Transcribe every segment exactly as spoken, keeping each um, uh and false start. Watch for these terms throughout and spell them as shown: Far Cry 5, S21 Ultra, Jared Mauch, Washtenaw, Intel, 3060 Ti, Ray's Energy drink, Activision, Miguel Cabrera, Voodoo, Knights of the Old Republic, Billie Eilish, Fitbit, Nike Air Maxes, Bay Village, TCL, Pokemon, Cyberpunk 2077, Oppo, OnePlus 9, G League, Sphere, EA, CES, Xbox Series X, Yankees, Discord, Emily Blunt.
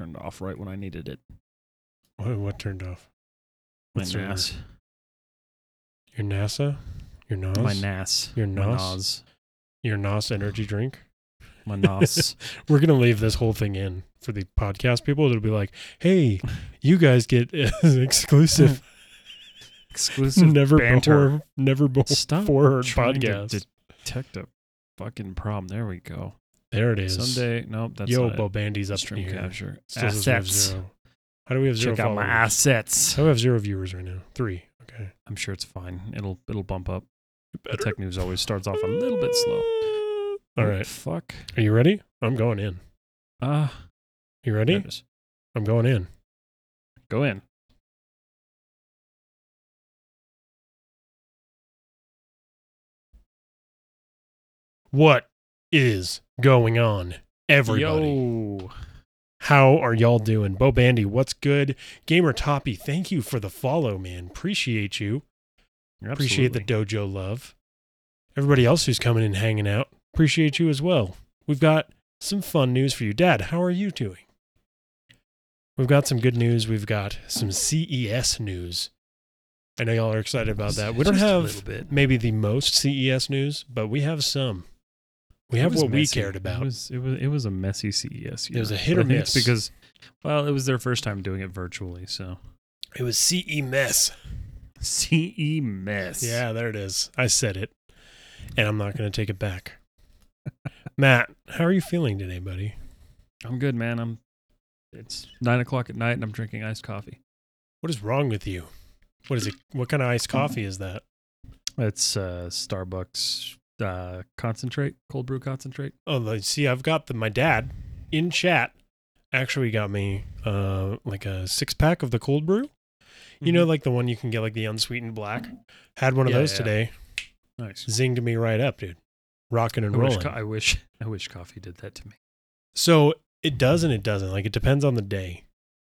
turned off right when I needed it. What, what turned off? My What's N A S. Your NASA? Your N A S? My N A S. Your N A S? My N A S. Your N A S energy drink? My N A S. We're going to leave this whole thing in for the podcast people. It'll be like, hey, you guys get exclusive. Exclusive never banter. Before, never before Stop podcast. To detect a fucking problem. There we go. There it is. Someday. Nope, that's Yo, not Yo, Bobandy's up stream capture. Assets. How do we have zero? Check out followers? My assets. How do we have zero viewers right now? Three. Okay. I'm sure it's fine. It'll it'll bump up. The tech news always starts off a little bit slow. All right. Fuck. Are you ready? I'm going in. Uh, you ready? Goodness. I'm going in. Go in. What is going on, everybody? Yo. How are y'all doing? Bo Bandy, what's good? Gamer Toppy, thank you for the follow, man. Appreciate you. Absolutely. Appreciate the dojo love. Everybody else who's coming in hanging out, appreciate you as well. We've got some fun news for you. Dad, how are you doing? We've got some good news. We've got some C E S news. I know y'all are excited about that. We don't have maybe the most C E S news, but we have some. We have what messy. We cared about. It was, it was it was a messy C E S year. It was a hit or miss. It's because, well, it was their first time doing it virtually, so. It was C E mess. C E mess. Yeah, there it is. I said it, and I'm not going to take it back. Matt, how are you feeling today, buddy? I'm good, man. I'm. It's nine o'clock at night, and I'm drinking iced coffee. What is wrong with you? What is it? What kind of iced coffee is that? It's uh, Starbucks... Uh, concentrate, cold brew concentrate. Oh, see, I've got the, my dad in chat actually got me uh, like a six pack of the cold brew. You mm-hmm. know, like the one you can get like the unsweetened black. Had one of yeah, those yeah. today. Nice. Zinged me right up, dude. Rocking and I rolling. Wish co- I wish, I wish coffee did that to me. So it does and it doesn't. Like it depends on the day.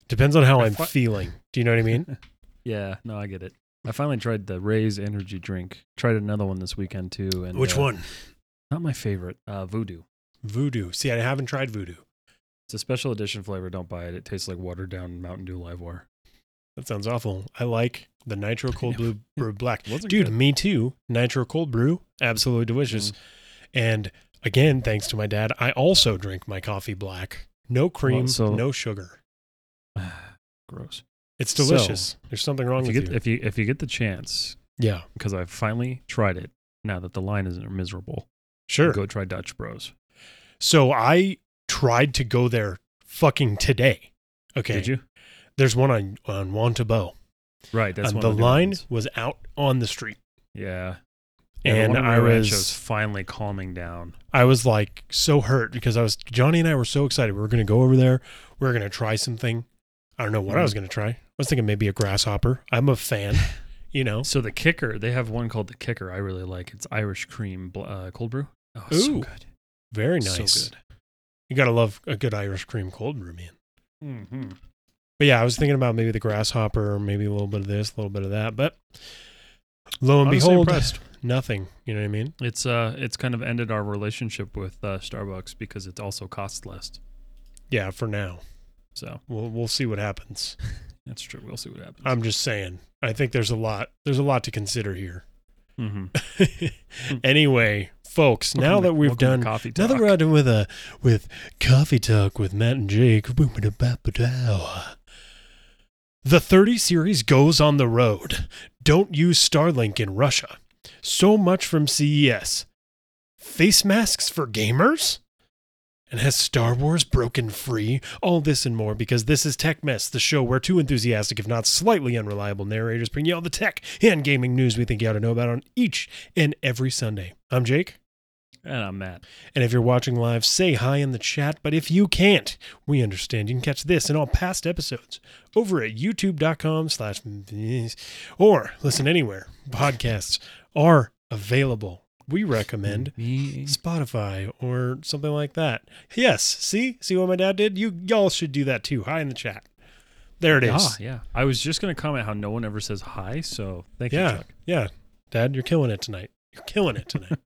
Depends on how I I'm fi- feeling. Do you know what I mean? Yeah. No, I get it. I finally tried the Ray's Energy drink. Tried another one this weekend, too. And Which uh, one? Not my favorite. Uh, Voodoo. Voodoo. See, I haven't tried Voodoo. It's a special edition flavor. Don't buy it. It tastes like watered down Mountain Dew Live Wire. That sounds awful. I like the Nitro Cold Brew, brew Black. Dude, good. Me too. Nitro Cold Brew. Absolutely delicious. Mm. And again, thanks to my dad, I also drink my coffee black. No cream, well, so, no sugar. Gross. It's delicious. So, there's something wrong with you. Get, if you if you get the chance, yeah, because I've finally tried it now that the line isn't miserable. Sure, go try Dutch Bros. So I tried to go there fucking today. Okay, did you? There's one on on Wantabo. Right, that's um, one the of the line ones. Was out on the street. Yeah, and, and I was, was finally calming down. I was like so hurt because I was Johnny and I were so excited. We were going to go over there. We were going to try something. I don't know what mm-hmm. I was going to try. I was thinking maybe a grasshopper. I'm a fan, you know. So the kicker, they have one called the kicker. I really like it's Irish cream uh, cold brew. Oh, it's Ooh, so good. Very nice. So good. You gotta love a good Irish cream cold brew, man. Mm-hmm. But yeah, I was thinking about maybe the grasshopper, or maybe a little bit of this, a little bit of that. But lo and Honestly behold, impressed. Nothing. You know what I mean? It's uh, it's kind of ended our relationship with uh, Starbucks because it also costs less. Yeah, for now. So we'll we'll see what happens. That's true. We'll see what happens. I'm just saying. I think there's a lot. There's a lot to consider here. Mm-hmm. Anyway, folks, welcome now that we've done coffee talk. Now that we're done with a with coffee talk with Matt and Jake, the thirty series goes on the road. Don't use Starlink in Russia. So much from C E S. Face masks for gamers. And has Star Wars broken free? All this and more, because this is Tech Mess, the show where two enthusiastic, if not slightly unreliable, narrators bring you all the tech and gaming news we think you ought to know about on each and every Sunday. I'm Jake. And I'm Matt. And if you're watching live, say hi in the chat, but if you can't, we understand. You can catch this and all past episodes over at youtube.com slash or listen anywhere. Podcasts are available. We recommend Spotify or something like that. Yes. See? See what my dad did? You, y'all should do that too. Hi in the chat. There it is. Ah, yeah. I was just going to comment how no one ever says hi, so thank yeah, you, Chuck. Yeah. Dad, you're killing it tonight. You're killing it tonight.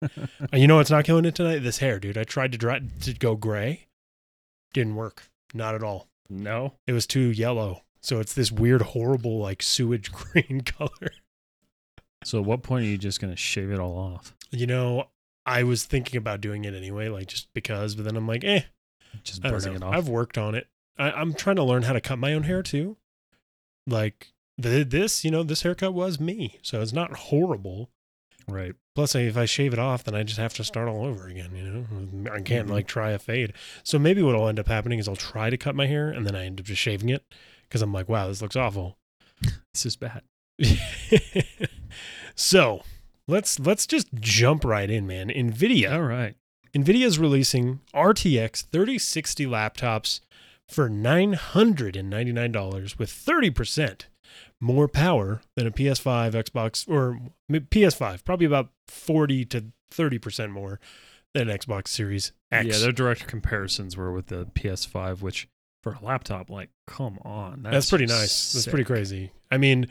You know what's not killing it tonight? This hair, dude. I tried to, dry, to go gray. Didn't work. Not at all. No. It was too yellow. So it's this weird, horrible, like sewage green color. So at what point are you just going to shave it all off? You know, I was thinking about doing it anyway, like just because, but then I'm like, eh. Just burning it off. I've worked on it. I, I'm trying to learn how to cut my own hair too. Like the, this, you know, this haircut was me. So it's not horrible. Right. Plus, if I shave it off, then I just have to start all over again, you know? I can't mm-hmm. like try a fade. So maybe what'll end up happening is I'll try to cut my hair and then I end up just shaving it because I'm like, wow, this looks awful. This is bad. So let's let's just jump right in, man. NVIDIA. All right. NVIDIA is releasing R T X thirty sixty laptops for nine hundred ninety-nine dollars with thirty percent more power than a P S five, Xbox, or P S five, probably about forty to thirty percent more than an Xbox Series X. Yeah, their direct comparisons were with the P S five, which for a laptop, like, come on. That's, that's pretty nice. Sick. That's pretty crazy. I mean,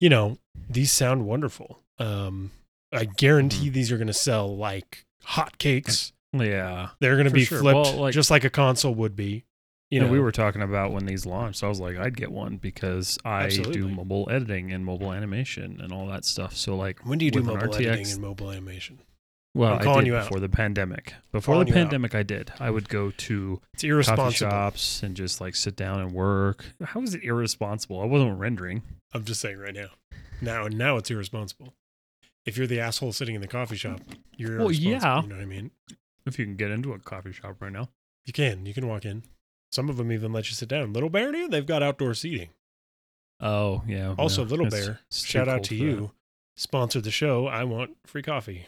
you know, these sound wonderful. Um, I guarantee mm-hmm. these are going to sell like hotcakes. Yeah. They're going to be sure. flipped well, like, just like a console would be. You know, we were talking about when these launched, I was like, I'd get one because I Absolutely. do mobile editing and mobile animation and all that stuff. So like, when do you do mobile R T X, editing and mobile animation? Well, I'm I did you before out. the pandemic. Before calling the pandemic, I did. I would go to coffee shops and just like sit down and work. How is it irresponsible? I wasn't rendering. I'm just saying right now. Now, now it's irresponsible. If you're the asshole sitting in the coffee shop, you're irresponsible. Well, yeah. You know what I mean? If you can get into a coffee shop right now. You can. You can walk in. Some of them even let you sit down. Little Bear, dude, they've got outdoor seating. Oh, yeah. Also, no, Little Bear, shout out to you. That. Sponsor the show. I want free coffee.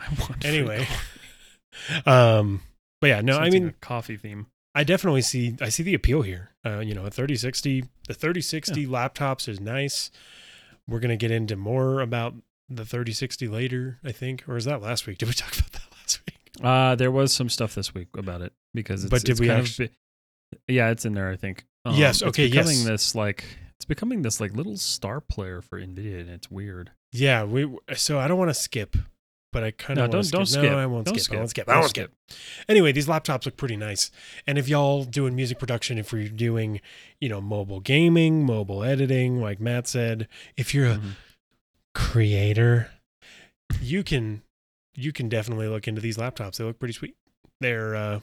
I want anyway, free coffee. Um, but yeah, no, Sounds I mean. Like a coffee theme. I definitely see, I see the appeal here. Uh, you know, a thirty sixty, the thirty sixty yeah. laptops is nice. We're going to get into more about the thirty sixty later, I think. Or is that last week? Did we talk about that last week? Uh, there was some stuff this week about it because it's, but did it's we kind actually- of. Yeah, it's in there, I think. Um, yes, okay, it's becoming yes. This, like, it's becoming this like little star player for NVIDIA, and it's weird. Yeah, we. so I don't want to skip, but I kind of no, don't skip. don't skip. No, I won't don't skip. skip. I won't skip. I won't skip. Anyway, these laptops look pretty nice. And if y'all doing music production, if you're doing, you know, mobile gaming, mobile editing, like Matt said, if you're a mm-hmm. creator, you can you can definitely look into these laptops. They look pretty sweet. They're uh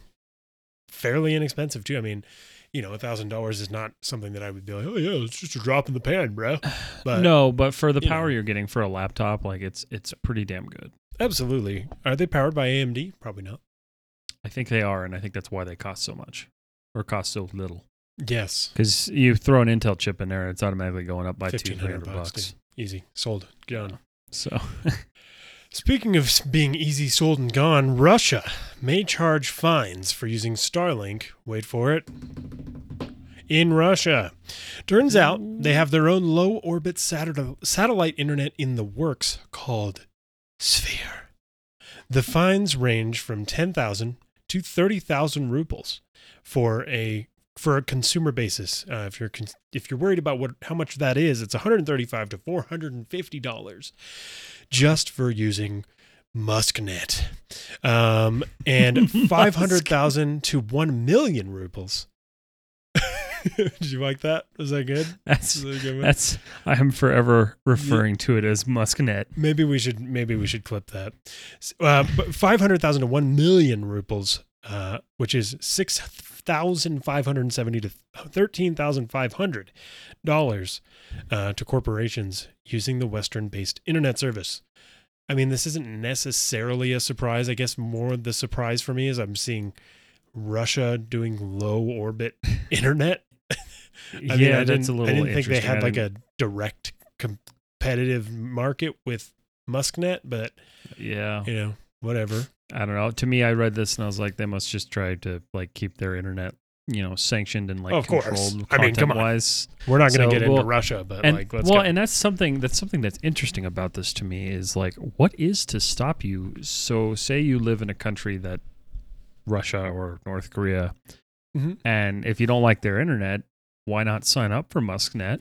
fairly inexpensive too. I mean, you know, a thousand dollars is not something that I would be like, oh yeah, it's just a drop in the pan, bro. But no, but for the you power know. you're getting for a laptop, like it's it's pretty damn good. Absolutely. Are they powered by A M D? Probably not. I think they are, and I think that's why they cost so much, or cost so little. Yes, because you throw an Intel chip in there, it's automatically going up by two hundred bucks. bucks. Easy, sold, gone. So. Speaking of being easy, sold, and gone, Russia may charge fines for using Starlink, wait for it, in Russia. Turns out they have their own low-orbit satellite internet in the works called Sphere. The fines range from ten thousand to thirty thousand rubles for a for a consumer basis. Uh, if you're if you're worried about what how much that is, it's one hundred thirty-five to four hundred fifty dollars. Just for using Musknet, um, and five hundred thousand to one million rubles. Did you like that? Was that good? That's that a good one? That's. I am forever referring yeah. to it as Musknet. Maybe we should. Maybe we should clip that. Uh, five hundred thousand to one million rubles, uh, which is six thousand five hundred seventy to thirteen thousand five hundred dollars uh, to corporations using the Western-based internet service. I mean, this isn't necessarily a surprise. I guess more the surprise for me is I'm seeing Russia doing low-orbit internet. I yeah, mean, I that's a little I didn't think they had like a direct competitive market with Musknet, but yeah, you know, whatever. I don't know. To me, I read this and I was like, they must just try to like keep their internet, you know, sanctioned and like oh, controlled content-wise. I mean, come on. Wise. We're not going to so, get well, into Russia, but and, like, let's well, go. And that's something that's something that's interesting about this to me is like, what is to stop you? So, say you live in a country that Russia or North Korea, mm-hmm. and if you don't like their internet, why not sign up for Musknet,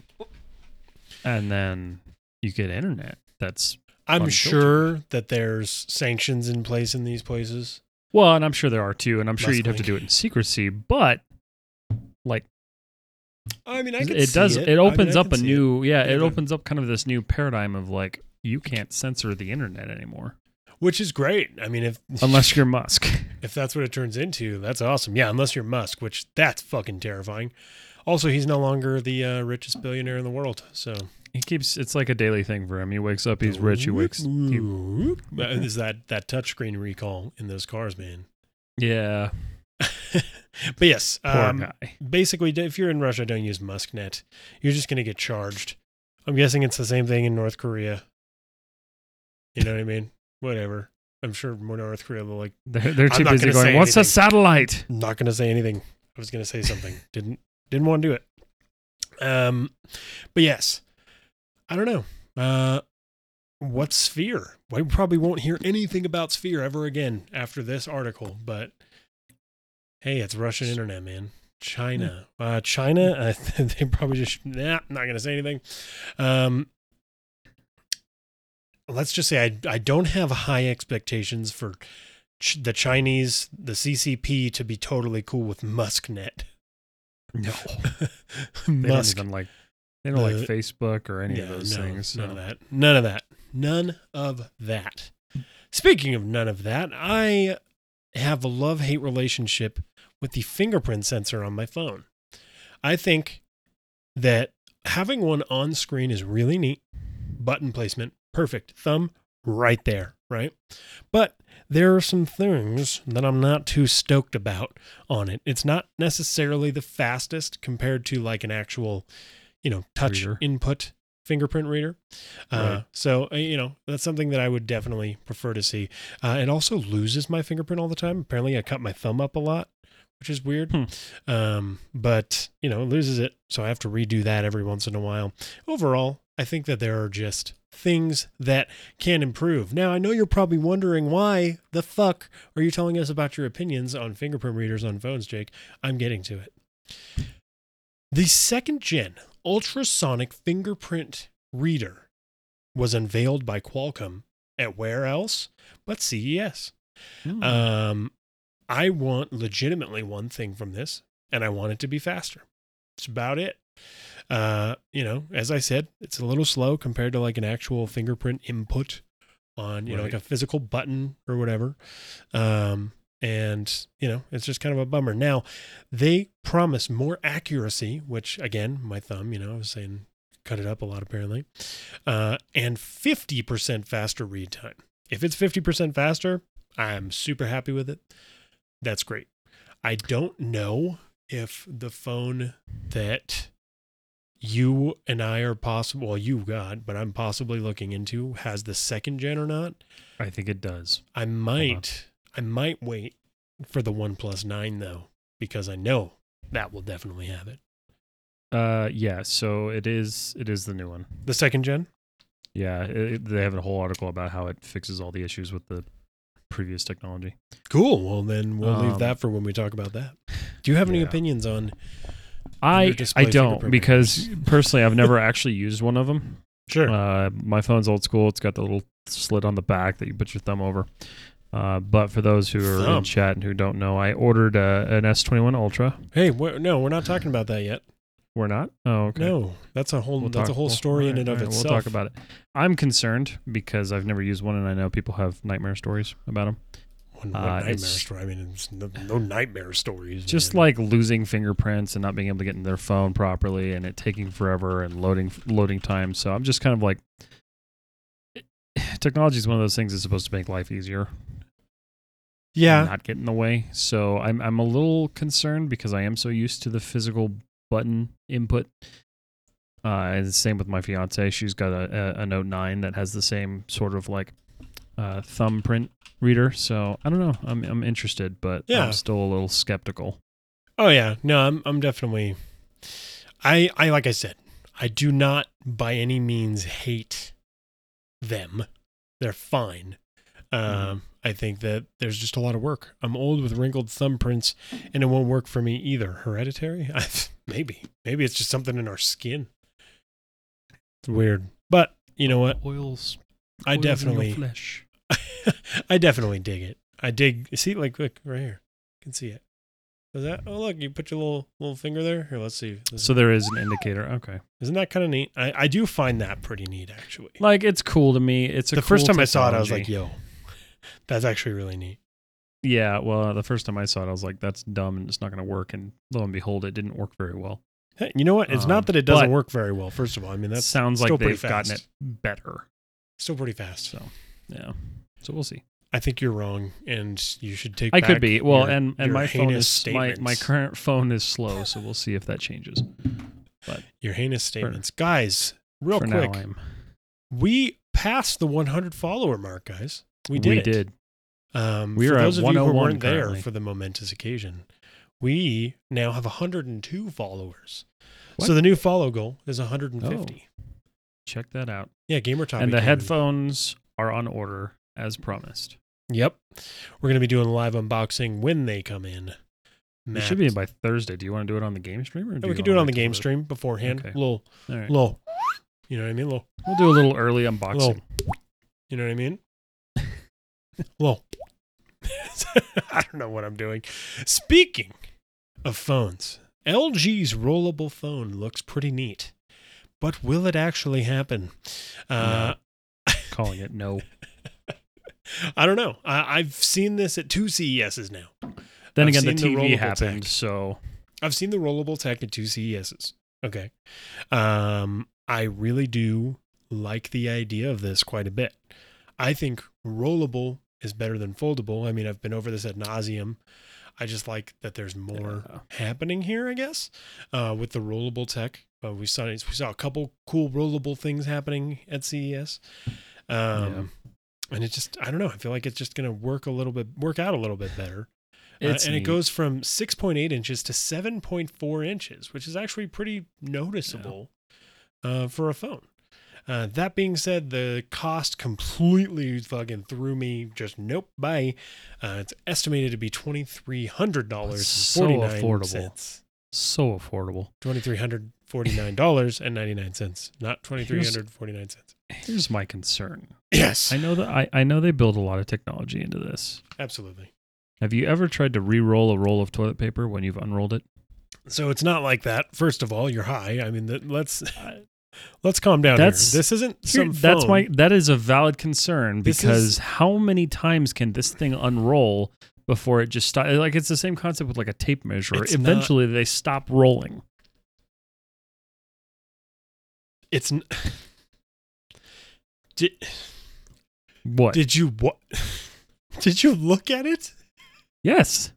and then you get internet? That's I'm unfiltered. Sure that there's sanctions in place in these places. Well, and I'm sure there are too, and I'm sure Musk you'd have link. to do it in secrecy, but. Like, I mean, I can it see does, it. It opens I mean, I up a new, it. yeah, it yeah. opens up kind of this new paradigm of like, you can't censor the internet anymore. Which is great. I mean, if unless you're Musk, if that's what it turns into, that's awesome. Yeah, unless you're Musk, which that's fucking terrifying. Also, he's no longer the uh, richest billionaire in the world, so he keeps. It's like a daily thing for him. He wakes up, he's rich. He wakes. He, is that that touchscreen recall in those cars, man? Yeah. But yes, um, poor guy. Basically, if you're in Russia, don't use MuskNet. You're just gonna get charged. I'm guessing it's the same thing in North Korea. You know what I mean? Whatever. I'm sure North Korea will like... They're, they're too busy going, what's anything. a satellite? I'm not going to say anything. I was going to say something. didn't didn't want to do it. Um, But yes. I don't know. Uh, What's Sphere? We probably won't hear anything about Sphere ever again after this article. But hey, it's Russian internet, man. China. Uh, China, uh, they probably just... Nah, not going to say anything. Um. Let's just say I I don't have high expectations for ch- the Chinese, the C C P, to be totally cool with MuskNet. No. They Musk. don't even like, they don't uh, like Facebook or any yeah, of those no, things. So. None of that. None of that. None of that. Speaking of none of that, I have a love-hate relationship with the fingerprint sensor on my phone. I think that having one on screen is really neat. Button placement. Perfect. Thumb right there, right? But there are some things that I'm not too stoked about on it. It's not necessarily the fastest compared to like an actual, you know, touch reader. input fingerprint reader. Right. Uh, so, you know, that's something that I would definitely prefer to see. Uh, it also loses my fingerprint all the time. Apparently I cut my thumb up a lot, which is weird. Hmm. Um, but, you know, it loses it. So I have to redo that every once in a while. Overall, I think that there are just things that can improve. Now, I know you're probably wondering why the fuck are you telling us about your opinions on fingerprint readers on phones, Jake? I'm getting to it. The second gen ultrasonic fingerprint reader was unveiled by Qualcomm at where else but C E S. Mm. Um, I want legitimately one thing from this, and I want it to be faster. That's about it. Uh, you know, as I said, it's a little slow compared to like an actual fingerprint input on, you right. know, like a physical button or whatever. Um, and you know, it's just kind of a bummer. Now they promise more accuracy, which again, my thumb, you know, I was saying cut it up a lot apparently, uh, and fifty percent faster read time. If it's fifty percent faster, I'm super happy with it. That's great. I don't know if the phone that you and I are possible, well, you got, but I'm possibly looking into has the second gen or not. I think it does. I might, I might wait for the OnePlus nine though, because I know that will definitely have it. Uh, yeah. So it is, it is the new one. The second gen. Yeah. It, they have a whole article about how it fixes all the issues with the previous technology. Cool. Well, then we'll um, leave that for when we talk about that. Do you have any yeah. opinions on... I I don't, because personally, I've never actually used one of them. Sure. Uh, my phone's old school. It's got the little slit on the back that you put your thumb over. Uh, but for those who are thumb. in chat and who don't know, I ordered uh, an S twenty-one Ultra. Hey, wh- no, we're not talking about that yet. We're not? Oh, okay. No, that's a whole we'll that's talk, a whole story we'll, in and right, of right, itself. We'll talk about it. I'm concerned because I've never used one, and I know people have nightmare stories about them. One, one uh, nightmare story. I mean, it's no, no nightmare stories. Just man. like losing fingerprints and not being able to get into their phone properly, and it taking forever and loading loading time. So I'm just kind of like, technology is one of those things that's supposed to make life easier. Yeah, not get in the way. So I'm I'm a little concerned because I am so used to the physical button input. Uh, and the same with my fiance. She's got a, a, a Note nine that has the same sort of like uh, thumbprint reader, so I don't know. I'm I'm interested, but yeah. I'm still a little skeptical. Oh yeah, no, I'm I'm definitely. I I like I said, I do not by any means hate them. They're fine. Mm-hmm. Um, I think that there's just a lot of work. I'm old with wrinkled thumbprints, and it won't work for me either. Hereditary? maybe maybe it's just something in our skin. It's weird, but you know what? Oils. I oils definitely. In your flesh. I definitely dig it. I dig. See, like, look right here. You can see it. Is that? Oh, look, you put your little little finger there. Here, let's see. This so there is an indicator. Okay. Isn't that kind of neat? I, I do find that pretty neat, actually. Like, it's cool to me. It's a The cool first time technology. I saw it, I was like, yo, that's actually really neat. Yeah, well, the first time I saw it, I was like, that's dumb and it's not going to work. And lo and behold, it didn't work very well. Hey, you know what? It's um, not that it doesn't work very well, first of all. I mean, that sounds like they've gotten it better. Still pretty fast. So, yeah. So we'll see. I think you're wrong, and you should take. I back could be well, your, and, and my phone is my, my current phone is slow, so we'll see if that changes. But your heinous statements, for, guys. Real quick, now, we passed the one hundred follower mark, guys. We did. We it. did. Um, we for are those at of you who weren't currently. there for the momentous occasion, we now have one hundred two followers. What? So the new follow goal is one hundred fifty. Oh. Check that out. Yeah, Gamer Topic. And the headphones are on order. As promised. Yep. We're going to be doing a live unboxing when they come in. Matt. It should be by Thursday. Do you want to do it on the game stream? Or do oh, we could do it on the game stream beforehand. Okay. A little, right. little, you know what I mean? A little, we'll do a little early unboxing. Little, you know what I mean? Little. I don't know what I'm doing. Speaking of phones, L G's rollable phone looks pretty neat. But will it actually happen? No. Uh, calling it no. I don't know. I, I've seen this at two C E Ses now. Then I've again, the T V the happened, tech. so I've seen the rollable tech at two C E Ses. Okay, um, I really do like the idea of this quite a bit. I think rollable is better than foldable. I mean, I've been over this ad nauseum. I just like that there's more yeah. happening here, I guess, uh, with the rollable tech. Uh, we saw we saw a couple cool rollable things happening at C E S. Um, yeah. And it just, I don't know. I feel like it's just going to work a little bit, work out a little bit better. Uh, and neat. It goes from six point eight inches to seven point four inches, which is actually pretty noticeable yeah. uh, for a phone. Uh, that being said, the cost completely fucking threw me. Just nope, bye. Uh, it's estimated to be twenty-three hundred dollars and forty-nine cents. So affordable. So affordable. twenty-three forty-nine and ninety-nine cents, not twenty-three forty-nine cents. Here's my concern. Yes. I know that I, I know they build a lot of technology into this. Absolutely. Have you ever tried to re-roll a roll of toilet paper when you've unrolled it? So it's not like that. First of all, you're high. I mean, the, let's let's calm down that's, here. This isn't some phone. That's my, that is a valid concern because is, how many times can this thing unroll before it just stops? Like, it's the same concept with like a tape measure. Eventually not, they stop rolling. It's... N- Did, what did you what did you look at it? Yes,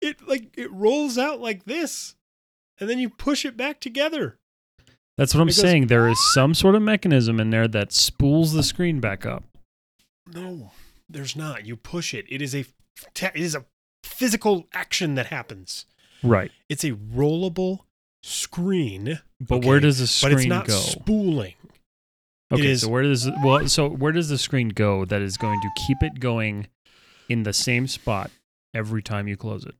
it like it rolls out like this, and then you push it back together. That's what I'm it saying. Goes, there is some sort of mechanism in there that spools the screen back up. No, there's not. You push it. It is a it is a physical action that happens. Right. It's a rollable screen. But okay, where does the screen go? But it's not go? spooling. Okay, so where does well, so where does the screen go that is going to keep it going in the same spot every time you close it?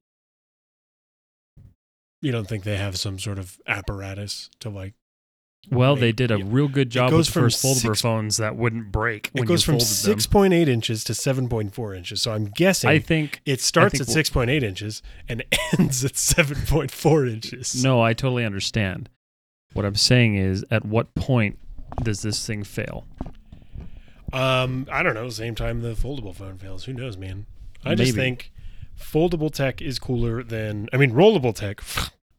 You don't think they have some sort of apparatus to like? Well, make, they did a yeah. real good job with the first foldable six, phones that wouldn't break. When it goes you from six point eight inches to seven point four inches. So I'm guessing I think it starts think at we'll, six point eight inches and ends at seven point four inches. No, I totally understand. What I'm saying is, at what point does this thing fail? Um, I don't know. Same time the foldable phone fails. Who knows, man? I Maybe. just think foldable tech is cooler than. I mean, rollable tech.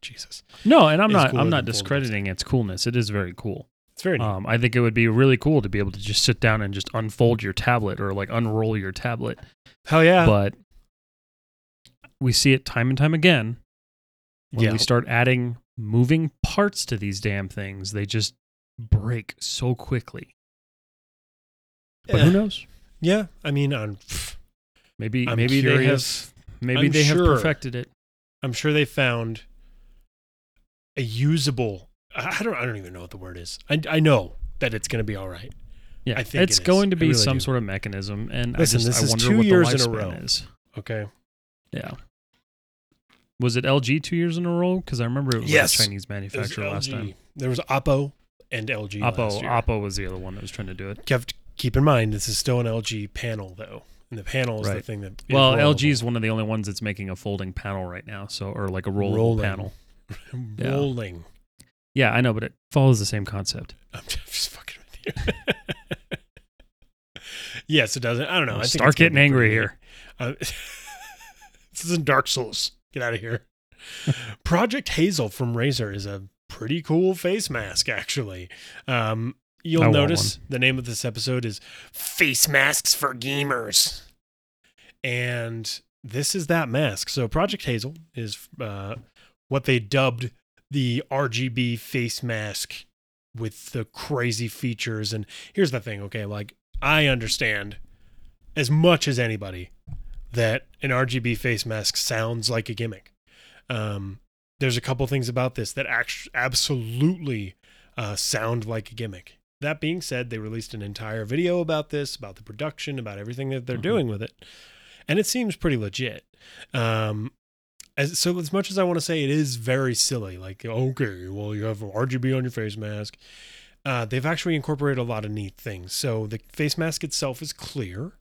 Jesus. No, and I'm not. I'm not discrediting its coolness. It is very cool. It's very neat. Um, I think it would be really cool to be able to just sit down and just unfold your tablet or like unroll your tablet. Hell yeah! But we see it time and time again when yeah. we start adding moving parts to these damn things. They just break so quickly, but yeah. who knows? Yeah, I mean, I'm, maybe I'm maybe curious. they have maybe I'm they sure, have perfected it. I'm sure they found a usable. I don't. I don't even know what the word is. I, I know that it's going to be all right. Yeah, I think it's it going to be really some do. sort of mechanism. And listen, I just, this I is wonder two what years the in a row. Is. Okay. Yeah. Was it L G two years in a row? Because I remember it was yes. a Chinese manufacturer last time. There was Oppo. And L G Oppo, last year. Oppo was the other one that was trying to do it. Kept, keep in mind, this is still an L G panel, though. And the panel is right. the thing that... Well, L G is one of the only ones that's making a folding panel right now, so or like a rollable rolling. panel. yeah. Rolling. Yeah, I know, but it follows the same concept. I'm just fucking with you. Yes, it doesn't. I don't know. I think start getting angry here. Uh, this isn't Dark Souls. Get out of here. Project Hazel from Razer is a pretty cool face mask, actually. Um, you'll I notice the name of this episode is Face Masks for Gamers. And this is that mask. So Project Hazel is uh, what they dubbed the R G B face mask with the crazy features. And here's the thing, okay? Like, I understand as much as anybody that an R G B face mask sounds like a gimmick. Um, there's a couple things about this that act- absolutely uh, sound like a gimmick. That being said, they released an entire video about this, about the production, about everything that they're mm-hmm. doing with it. And it seems pretty legit. Um, as, so as much as I want to say it is very silly, like, okay, well, you have an R G B on your face mask. Uh, they've actually incorporated a lot of neat things. So the face mask itself is clear.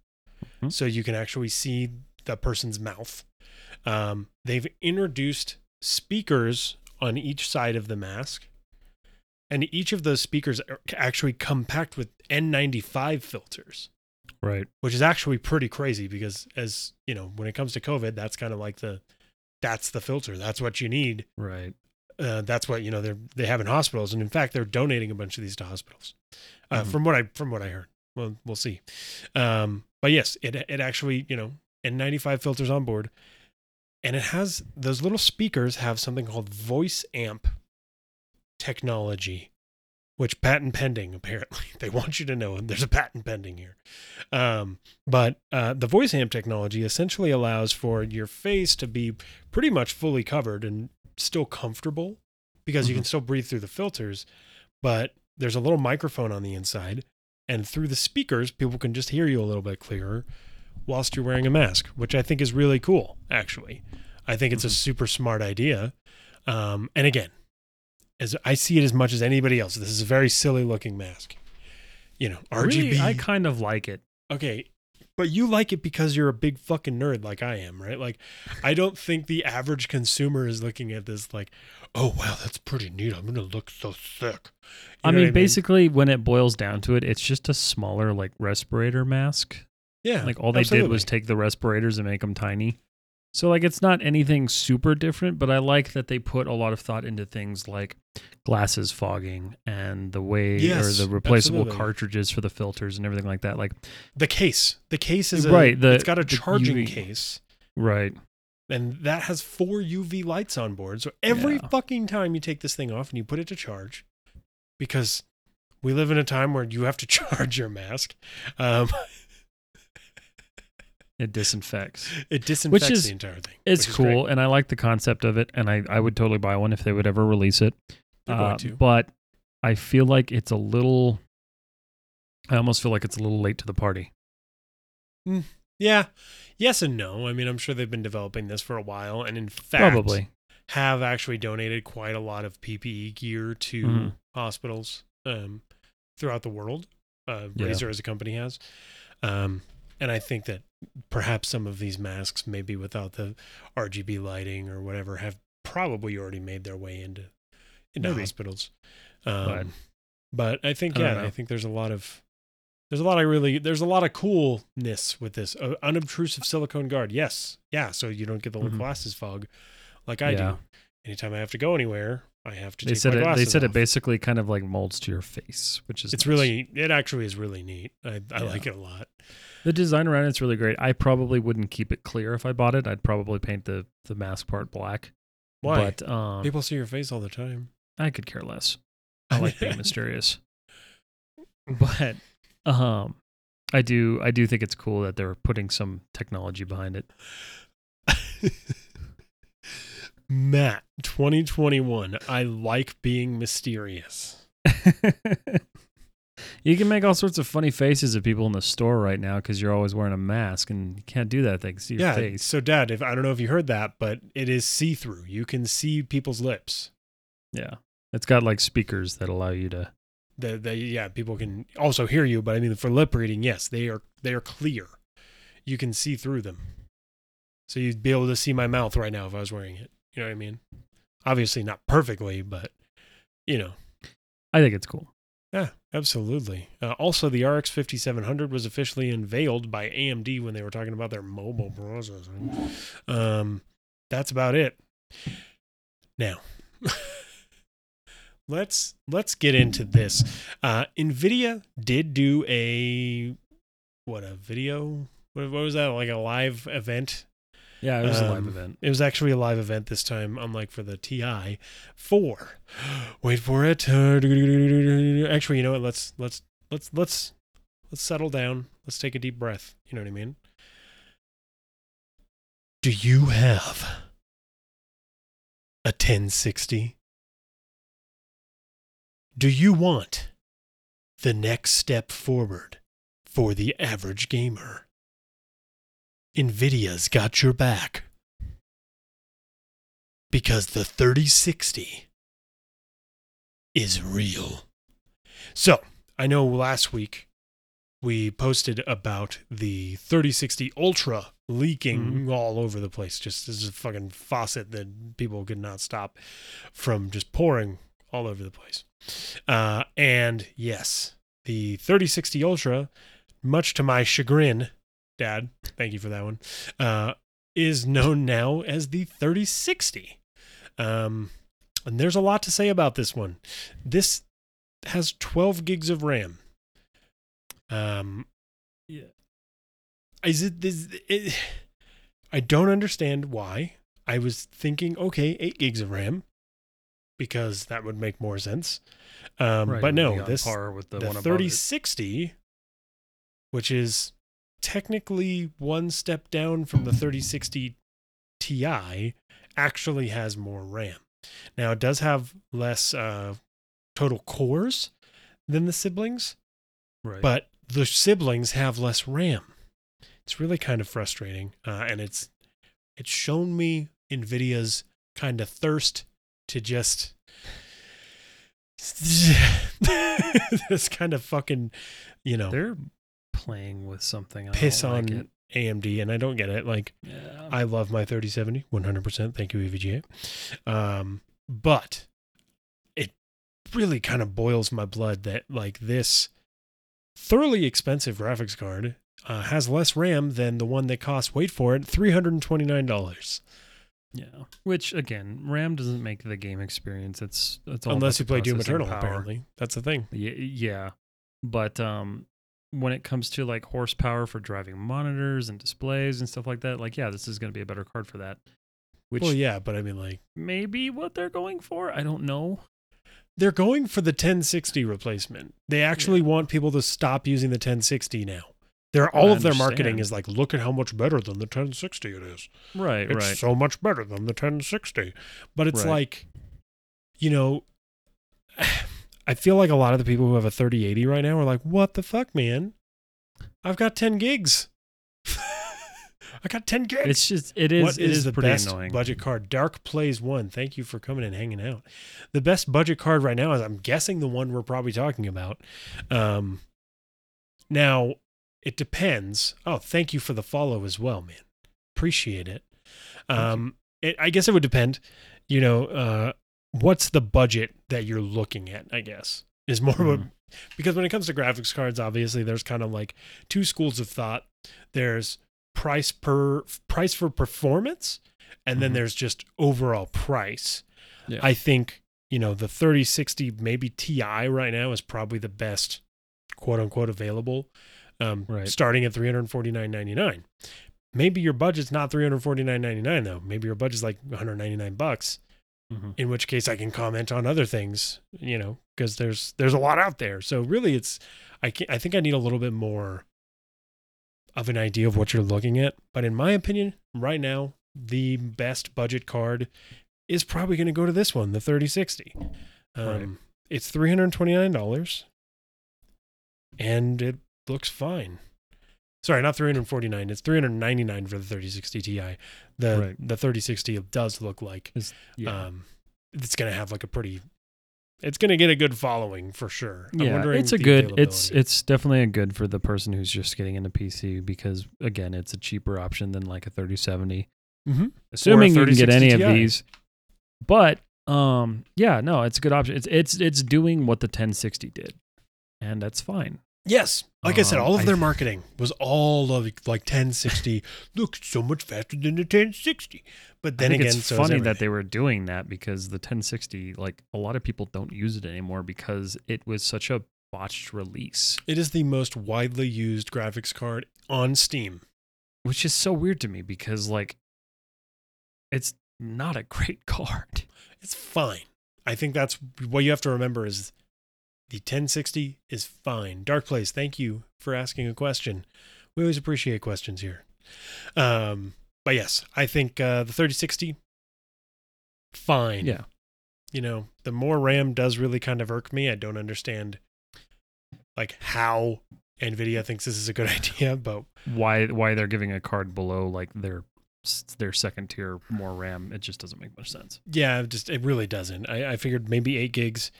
Mm-hmm. So you can actually see the person's mouth. Um, they've introduced speakers on each side of the mask, and each of those speakers are actually compact with N ninety-five filters, right? Which is actually pretty crazy because, as you know, when it comes to COVID, that's kind of like the that's the filter, that's what you need, right? Uh, that's what you know they're they have in hospitals, and in fact, they're donating a bunch of these to hospitals, uh, mm-hmm. from what I from what I heard. Well, we'll see, um, but yes, it it actually you know N ninety-five filters on board. And it has, those little speakers have something called voice amp technology, which patent pending, apparently. They want you to know there's a patent pending here. Um, but uh, the voice amp technology essentially allows for your face to be pretty much fully covered and still comfortable because mm-hmm. you can still breathe through the filters, but there's a little microphone on the inside, and through the speakers, people can just hear you a little bit clearer whilst you're wearing a mask, which I think is really cool, actually. I think it's mm-hmm. a super smart idea. Um, and again, as I see it as much as anybody else, this is a very silly looking mask. You know, R G B. Really, I kind of like it. Okay, but you like it because you're a big fucking nerd like I am, right? Like, I don't think the average consumer is looking at this like, oh, wow, that's pretty neat. I'm going to look so sick. You I mean, I mean, basically, when it boils down to it, it's just a smaller, like, respirator mask. Yeah, like all they absolutely. did was take the respirators and make them tiny. So like it's not anything super different, but I like that they put a lot of thought into things like glasses fogging and the way yes, or the replaceable absolutely. cartridges for the filters and everything like that. Like the case, the case is a, right. The, it's got a charging U V case, right? And that has four U V lights on board. So every yeah. fucking time you take this thing off and you put it to charge, because we live in a time where you have to charge your mask. Um, It disinfects. It disinfects which is, the entire thing. It's cool, great. And I like the concept of it, and I, I would totally buy one if they would ever release it. They're uh, going to. But I feel like it's a little... I almost feel like it's a little late to the party. Mm, yeah. Yes and no. I mean, I'm sure they've been developing this for a while, and in fact, probably have actually donated quite a lot of P P E gear to mm-hmm. hospitals um, throughout the world. Uh, yeah. Razer as a company has. Um, and I think that perhaps some of these masks, maybe without the R G B lighting or whatever, have probably already made their way into into maybe. hospitals. Um, but, but I think, I yeah, I think there's a lot of there's a lot of really there's a lot of coolness with this uh, unobtrusive silicone guard. Yes, yeah. So you don't get the mm-hmm. glasses fog like I yeah. do. Anytime I have to go anywhere, I have to. They take said my it, glasses they said off. It basically kind of like molds to your face, which is it's nice. really it actually is really neat. I, I yeah. like it a lot. The design around it's really great. I probably wouldn't keep it clear if I bought it. I'd probably paint the, the mask part black. Why? But, um, people see your face all the time. I could care less. I like being mysterious. But um, I do I do think it's cool that they're putting some technology behind it. Matt, twenty twenty-one, I like being mysterious. You can make all sorts of funny faces at people in the store right now because you're always wearing a mask and you can't do that thing. See your yeah, face. So, Dad, if I don't know if you heard that, but it is see-through. You can see people's lips. Yeah, it's got like speakers that allow you to. The, the yeah, people can also hear you, but I mean for lip reading, yes, they are they are clear. you can see through them. So you'd be able to see my mouth right now if I was wearing it. You know what I mean? Obviously not perfectly, but, you know. I think it's cool. Yeah, absolutely. Uh, also, the R X fifty-seven hundred was officially unveiled by A M D when they were talking about their mobile processing. Um, that's about it. Now, let's let's get into this. Uh, NVIDIA did do a, what, a video? What, what was that, like a live event? Yeah, it was um, a live event. It was actually a live event this time, unlike for the Ti. Four. Wait for it. Actually, you know what? Let's let's let's let's let's settle down. Let's take a deep breath. You know what I mean? Do you have a ten sixty? Do you want the next step forward for the average gamer? NVIDIA's got your back, because the thirty sixty is real. So, I know last week we posted about the thirty sixty Ultra leaking mm-hmm. all over the place. Just this is a fucking faucet that people could not stop from just pouring all over the place. Uh, and yes, the thirty sixty Ultra, much to my chagrin, Dad, thank you for that one, uh, is known now as the thirty sixty. Um, and there's a lot to say about this one. This has twelve gigs of RAM. Um, yeah. Is it, is it, I don't understand why. I was thinking, okay, eight gigs of RAM, because that would make more sense. Um, right, but no, this par with the, the one thirty sixty, which is technically one step down from the thirty sixty Ti, actually has more RAM. Now, it does have less uh, total cores than the siblings, right, but the siblings have less RAM. It's really kind of frustrating, uh, and it's it's shown me NVIDIA's kind of thirst to just this kind of fucking, you know. They're playing with something. I piss on like A M D, and I don't get it. Like, yeah. I love my thirty seventy one hundred percent. Thank you, E V G A. Um, but it really kind of boils my blood that, like, this thoroughly expensive graphics card uh, has less RAM than the one that costs, wait for it, three hundred twenty-nine dollars. Yeah. Which, again, RAM doesn't make the game experience. It's, it's all unless you play Doom Eternal, power. Apparently. That's the thing. Yeah. yeah. But, um, when it comes to like horsepower for driving monitors and displays and stuff like that, like, yeah, this is going to be a better card for that. Which, well, yeah, but I mean, like, maybe what they're going for, I don't know. They're going for the ten sixty replacement. They actually yeah. want people to stop using the ten sixty now. They're all I of their understand. Marketing is like, look at how much better than the ten sixty it is. Right, it's right. It's so much better than the ten sixty. But it's right. like, you know. I feel like a lot of the people who have a thirty eighty right now are like, what the fuck, man? I've got ten gigs. I got ten gigs. It's just, it is, what it is, is the pretty best annoying. Budget card? Dark Plays One. Thank you for coming and hanging out. The best budget card right now is, I'm guessing, the one we're probably talking about. Um, now, it depends. Oh, thank you for the follow as well, man. Appreciate it. Um, it I guess it would depend, you know, uh, what's the budget that you're looking at, I guess, is more mm. of a, because when it comes to graphics cards, obviously there's kind of like two schools of thought. There's price per price for performance, and mm-hmm. then there's just overall price. Yeah. I think, you know, the thirty sixty, maybe Ti right now, is probably the best quote unquote available, um, right. starting at three hundred forty-nine ninety-nine. Maybe your budget's not three hundred forty-nine ninety-nine though. Maybe your budget's like one hundred ninety-nine bucks. Mm-hmm. In which case I can comment on other things, you know, because there's there's a lot out there. So really, it's I can I think I need a little bit more of an idea of what you're looking at. But in my opinion, right now, the best budget card is probably going to go to this one, the thirty sixty. Um, right. It's three hundred twenty-nine dollars, and it looks fine. Sorry, not three hundred forty-nine. It's three hundred ninety-nine for the thirty sixty Ti. The right. the thirty sixty does look like it's, yeah. um, it's going to have like a pretty it's going to get a good following for sure. I'm yeah, wondering it's a good. It's it's definitely a good for the person who's just getting into P C because again, it's a cheaper option than like a thirty seventy. Mm-hmm. Assuming you can get any T I. Of these, but um, yeah, no, it's a good option. It's it's it's doing what the ten sixty did, and that's fine. Yes, like um, I said, all of their I, marketing was all of like ten sixty. Look, it's so much faster than the ten sixty. But then I think again, it's so funny that they were doing that because the ten sixty, like a lot of people don't use it anymore because it was such a botched release. It is the most widely used graphics card on Steam, which is so weird to me because like it's not a great card. It's fine. I think that's what you have to remember is. The ten sixty is fine. Dark Place, thank you for asking a question. We always appreciate questions here. Um, but yes, I think uh, the thirty sixty, fine. Yeah. You know, the more RAM does really kind of irk me. I don't understand like how NVIDIA thinks this is a good idea, but why why they're giving a card below like their their second tier more RAM. It just doesn't make much sense. Yeah, just it really doesn't. I, I figured maybe eight gigs.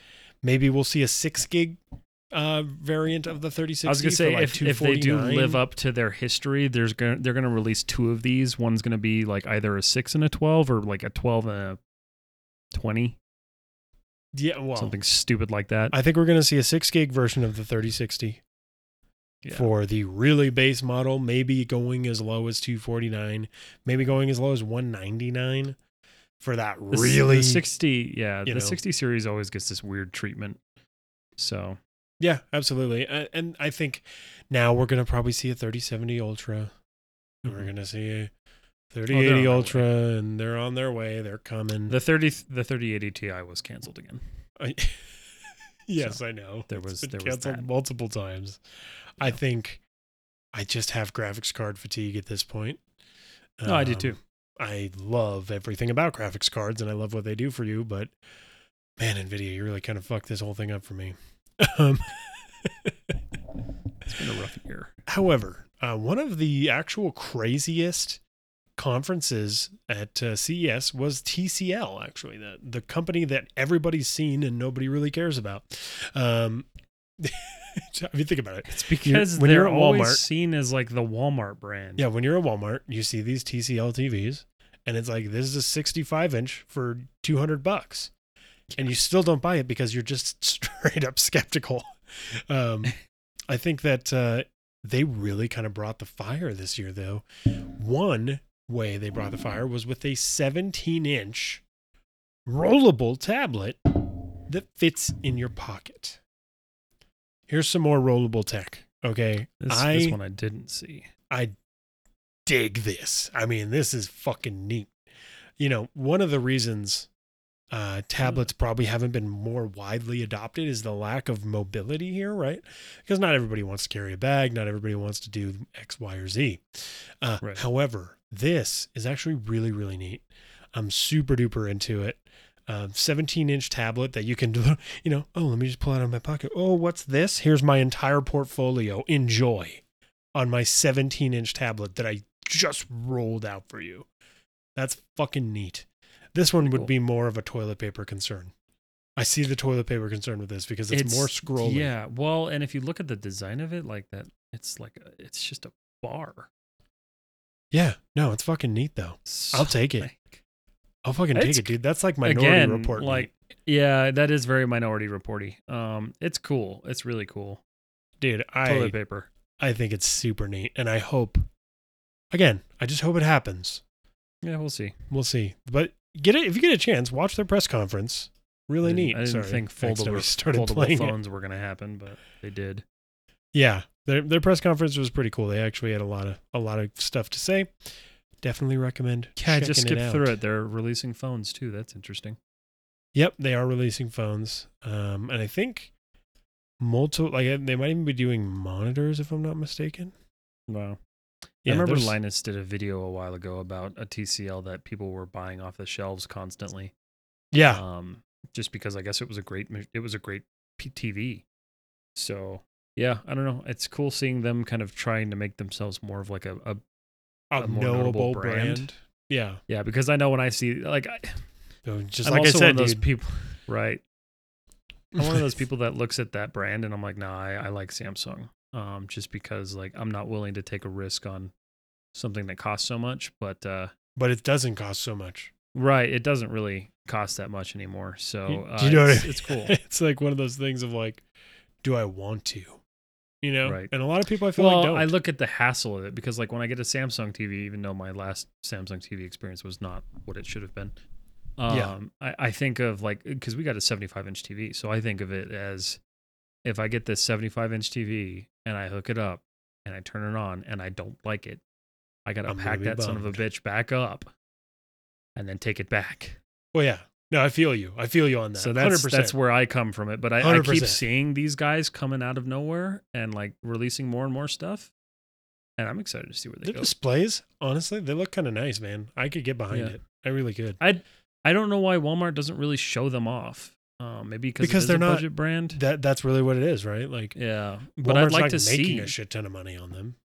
Maybe we'll see a six gig uh, variant of the thirty sixty. I was gonna say like if, if they do live up to their history, there's gonna they're gonna release two of these. One's gonna be like either a six and a twelve, or like a twelve and a twenty. Yeah, well, something stupid like that. I think we're gonna see a six gig version of the thirty sixty yeah. for the really base model. Maybe going as low as two forty-nine. Maybe going as low as one ninety-nine. For that really the sixty, yeah, the know. sixty series always gets this weird treatment. So yeah, absolutely, and, and I think now we're gonna probably see a thirty seventy Ultra. Mm-hmm. We're gonna see a thirty eighty oh, Ultra, and they're on their way. They're coming. The thirty, the thirty eighty Ti was canceled again. I, yes, so I know there was there canceled was multiple times. Yeah. I think I just have graphics card fatigue at this point. No, um, I do too. I love everything about graphics cards, and I love what they do for you, but man, NVIDIA, you really kind of fucked this whole thing up for me. Um, it's been a rough year. However, uh, one of the actual craziest conferences at uh, C E S was T C L, actually, the, the company that everybody's seen and nobody really cares about. Um, I mean, think about it. It's because when they're you're at Walmart, always seen as like the Walmart brand. Yeah, when you're at Walmart, you see these T C L T Vs, and it's like this is a sixty-five inch for two hundred bucks, yeah. and you still don't buy it because you're just straight up skeptical. Um, I think that uh, they really kind of brought the fire this year, though. One way they brought the fire was with a seventeen inch rollable tablet that fits in your pocket. Here's some more rollable tech, okay? This, I, this one I didn't see. I dig this. I mean, this is fucking neat. You know, one of the reasons uh, tablets probably haven't been more widely adopted is the lack of mobility here, right? Because not everybody wants to carry a bag. Not everybody wants to do X, Y, or Z. Uh, right. However, this is actually really, really neat. I'm super duper into it. Uh, seventeen inch tablet that you can do, you know, oh, let me just pull it out of my pocket. Oh, what's this? Here's my entire portfolio. Enjoy on my seventeen inch tablet that I just rolled out for you. That's fucking neat. This one would be more of a toilet paper concern. I see the toilet paper concern with this because it's, it's more scrolling. Yeah. Well, and if you look at the design of it like that, it's like, a, it's just a bar. Yeah. No, it's fucking neat though. So I'll take it. Like, I'll fucking take it, dude. That's like Minority again, Report. Like, yeah, that is very Minority Report-y. Um, it's cool. It's really cool. Dude, I toilet paper. I think it's super neat. And I hope, again, I just hope it happens. Yeah, we'll see. We'll see. But get it if you get a chance, watch their press conference. Really I neat. I didn't Sorry. think foldable, foldable phones it. were gonna happen, but they did. Yeah. Their their press conference was pretty cool. They actually had a lot of a lot of stuff to say. Definitely recommend checking it out. Yeah, I just skipped through it. They're releasing phones too. That's interesting. Yep, they are releasing phones. Um, and I think multiple, like they might even be doing monitors if I'm not mistaken. Wow. Yeah, I remember there's... Linus did a video a while ago about a T C L that people were buying off the shelves constantly. Yeah. Um, just because I guess it was a great it was a great T V. So, yeah, I don't know. It's cool seeing them kind of trying to make themselves more of like a, a A, a more knowable brand. brand. Yeah. Yeah, because I know when I see, like, I, so just I'm like also I said, one of those dude. people, right? I'm one of those people that looks at that brand and I'm like, nah, I, I like Samsung. Um, just because like I'm not willing to take a risk on something that costs so much, but uh, but it doesn't cost so much. Right, it doesn't really cost that much anymore. So uh, you know it's, I mean? It's cool. It's like one of those things of like, do I want to? You know, right. And a lot of people I feel well, like don't. I look at the hassle of it because like when I get a Samsung T V, even though my last Samsung T V experience was not what it should have been, um, yeah. I, I think of like, because we got a seventy-five inch T V, so I think of it as if I get this seventy-five inch T V and I hook it up and I turn it on and I don't like it, I gotta unpack that bummed. son of a bitch back up and then take it back. Well, yeah. No, I feel you. I feel you on that. So that's one hundred percent. That's where I come from it. But I, I keep seeing these guys coming out of nowhere and like releasing more and more stuff. And I'm excited to see where they Their go. The displays, honestly, they look kind of nice, man. I could get behind yeah. it. I really could. I I don't know why Walmart doesn't really show them off. Um, maybe because, because it is they're a not budget brand. That that's really what it is, right? Like yeah. Walmart's but I'd like not to making see a shit ton of money on them.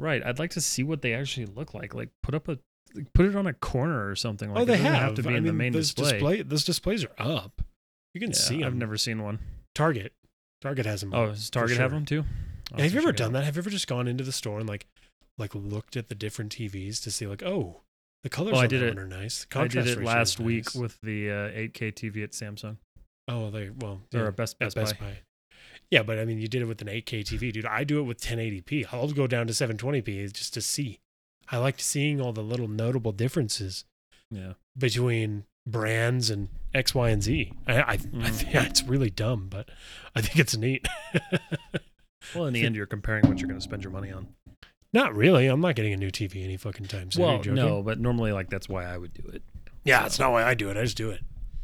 Right. I'd like to see what they actually look like. Like put up a. Put it on a corner or something. Like, oh, they it have. have to be I in mean, the main those display. display. Those displays are up. You can yeah, see them. I've never seen one. Target. Target has them. Oh, does Target sure. have them too? Yeah, have you ever done that? Have you ever just gone into the store and like, like looked at the different T Vs to see like, oh, the colors well, on that one are nice. The contrast I did it ratio last nice. week with the uh, eight K T V at Samsung. Oh, they well, they're yeah, a Best Best, Best Buy. Buy. Yeah, but I mean, you did it with an eight K T V, dude. I do it with ten eighty p. I'll go down to seven twenty p just to see. I liked seeing all the little notable differences yeah. between brands and X, Y, and Z. I, I, mm. I think it's really dumb, but I think it's neat. Well, in the end, you're comparing what you're going to spend your money on. Not really. I'm not getting a new T V any fucking time soon. Well, no, but normally, like, that's why I would do it. Yeah, so. That's not why I do it. I just do it.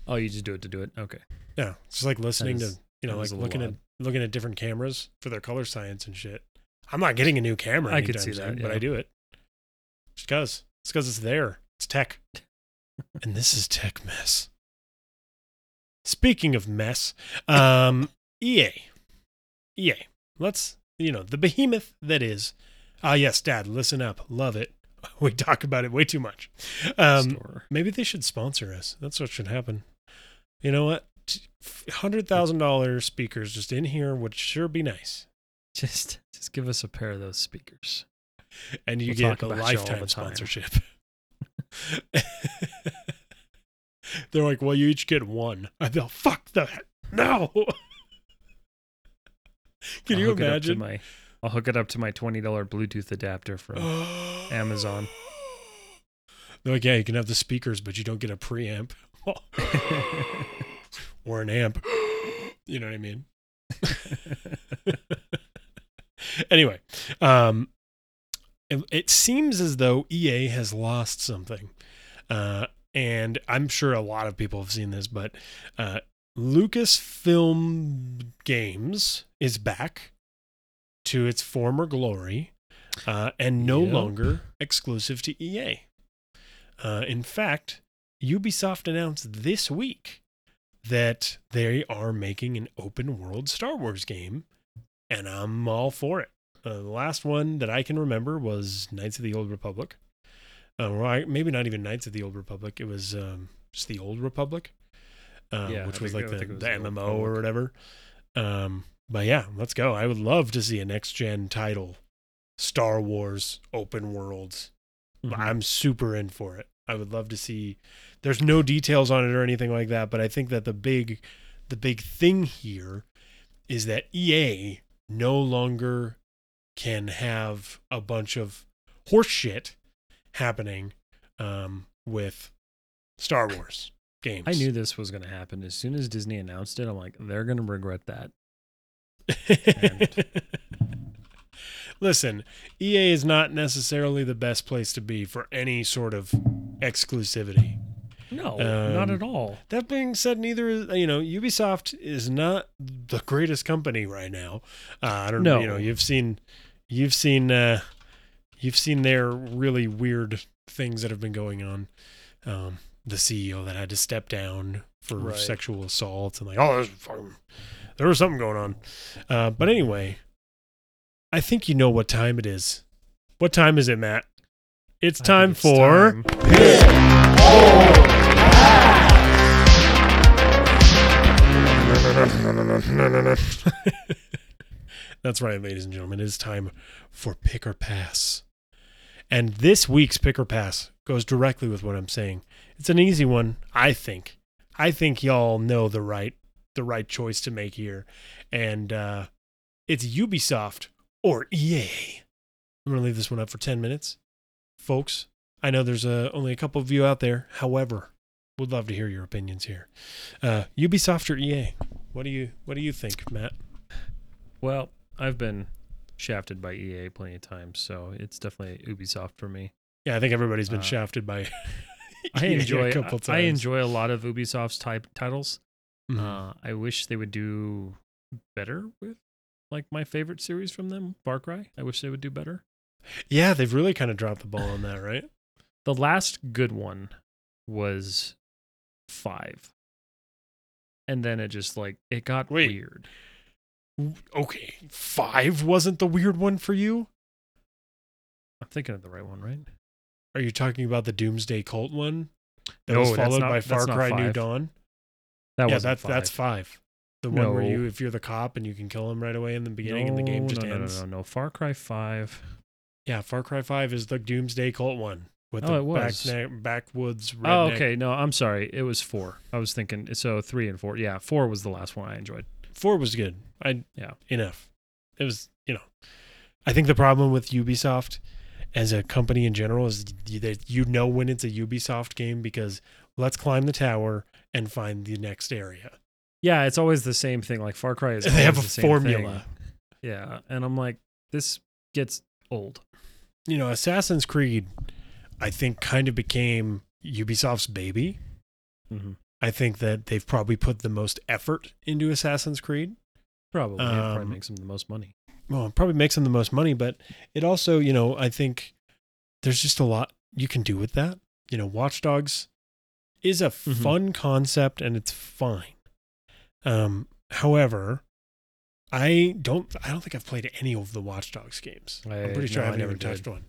Oh, you just do it to do it? Okay. Yeah, it's just like listening is, to, you know, like looking at, looking at different cameras for their color science and shit. I'm not getting a new camera anytime I could see soon, that, yeah. but I do it. Just because. It's because it's there. It's tech. And this is tech mess. Speaking of mess, um, E A. E A. Let's, you know, the behemoth that is. Ah, uh, yes, Dad, listen up. Love it. We talk about it way too much. Um, maybe they should sponsor us. That's what should happen. You know what? one hundred thousand dollars speakers just in here would sure be nice. Just, just give us a pair of those speakers. And you we'll get a lifetime sponsorship. They're like, well, you each get one. I thought, fuck that. No. Can I'll you imagine? My, I'll hook it up to my twenty dollars Bluetooth adapter from Amazon. They're like, yeah, you can have the speakers, but you don't get a preamp. Or an amp. You know what I mean? Anyway. Um, It seems as though E A has lost something. Uh, and I'm sure a lot of people have seen this, but uh, Lucasfilm Games is back to its former glory uh, and no yep. longer exclusive to E A. Uh, in fact, Ubisoft announced this week that they are making an open world Star Wars game, and I'm all for it. Uh, the last one that I can remember was Knights of the Old Republic. Uh, or I, maybe not even Knights of the Old Republic. It was um, just the Old Republic, uh, yeah, which was like the, was the M M O or whatever. Um, but yeah, let's go. I would love to see a next-gen title, Star Wars, open worlds. Mm-hmm. I'm super in for it. I would love to see. There's no details on it or anything like that, but I think that the big, the big thing here is that E A no longer can have a bunch of horse shit happening um, with Star Wars games. I knew this was going to happen. As soon as Disney announced it, I'm like, they're going to regret that. And... Listen, E A is not necessarily the best place to be for any sort of exclusivity. No, um, not at all. That being said, neither is, you know, Ubisoft is not the greatest company right now. Uh, I don't know. You know, you've seen, you've seen, uh, you've seen their really weird things that have been going on. Um, the C E O that had to step down for right. sexual assault and like, oh, there's, there was something going on. Uh, but anyway, I think you know what time it is. What time is it, Matt? It's time it's for time. Pick Hole Pass. That's right, ladies and gentlemen. It is time for Pick or Pass. And this week's Pick or Pass goes directly with what I'm saying. It's an easy one, I think. I think y'all know the right the right choice to make here. And uh, it's Ubisoft or E A. I'm going to leave this one up for ten minutes. Folks, I know there's uh, only a couple of you out there. However, would love to hear your opinions here. Uh, Ubisoft or E A? What do you What do you think, Matt? Well, I've been shafted by E A plenty of times, so it's definitely Ubisoft for me. Yeah, I think everybody's been uh, shafted by. I enjoy. A couple times. I enjoy a lot of Ubisoft's type titles. Mm-hmm. Uh, I wish they would do better with like my favorite series from them, Far Cry. I wish they would do better. Yeah, they've really kind of dropped the ball on that, right? The last good one was five, and then it just like it got Wait. weird. Okay, five wasn't the weird one for you? I'm thinking of the right one, right? Are you talking about the Doomsday Cult one? That no, was followed not, by Far Cry New Dawn? That was yeah, that's five. That's five. The no. one where you, if you're the cop and you can kill him right away in the beginning no, and the game just no, ends. No, no, no, no. Far Cry five. Yeah, Far Cry five is the Doomsday Cult one. With oh, the it was. Back na- backwoods redneck. Oh, okay. No, I'm sorry. It was four. I was thinking, so three and four. Yeah, four was the last one I enjoyed. Four was good. I yeah. Enough. It was, you know. I think the problem with Ubisoft as a company in general is that you know when it's a Ubisoft game because let's climb the tower and find the next area. Yeah, it's always the same thing. Like Far Cry is always the same thing. They have a formula. Thing. Yeah, and I'm like, this gets old. You know, Assassin's Creed... I think kind of became Ubisoft's baby. Mm-hmm. I think that they've probably put the most effort into Assassin's Creed. Probably. Um, it probably makes them the most money. Well, it probably makes them the most money, but it also, you know, I think there's just a lot you can do with that. You know, Watch Dogs is a mm-hmm. fun concept and it's fine. Um, however, I don't, I don't think I've played any of the Watch Dogs games. I, I'm pretty sure no, I've I never, never touched one.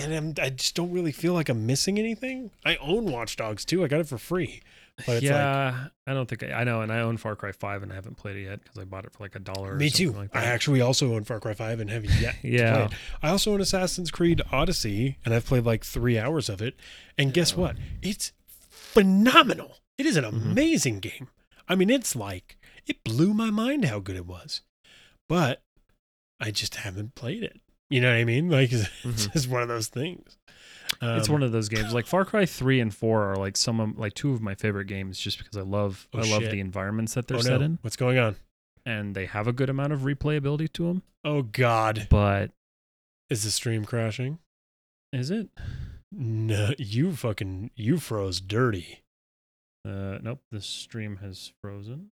And I'm, I just don't really feel like I'm missing anything. I own Watch Dogs too. I got it for free. But it's yeah, like, I don't think I, I know. And I own Far Cry five and I haven't played it yet because I bought it for like a dollar. Me or too. Like that. I actually also own Far Cry five and have yet yeah. to play it. I also own Assassin's Creed Odyssey and I've played like three hours of it. And yeah. guess what? It's phenomenal. It is an amazing mm-hmm. game. I mean, it's like it blew my mind how good it was. But I just haven't played it. You know what I mean? Like, it's mm-hmm. just one of those things. Um, it's one of those games. Like Far Cry three and four are like some of, like two of my favorite games, just because I love oh, I love shit. the environments that they're oh, set no. in. What's going on? And they have a good amount of replayability to them. Oh God! But is the stream crashing? Is it? No, you fucking you froze dirty. Uh, nope. The stream has frozen.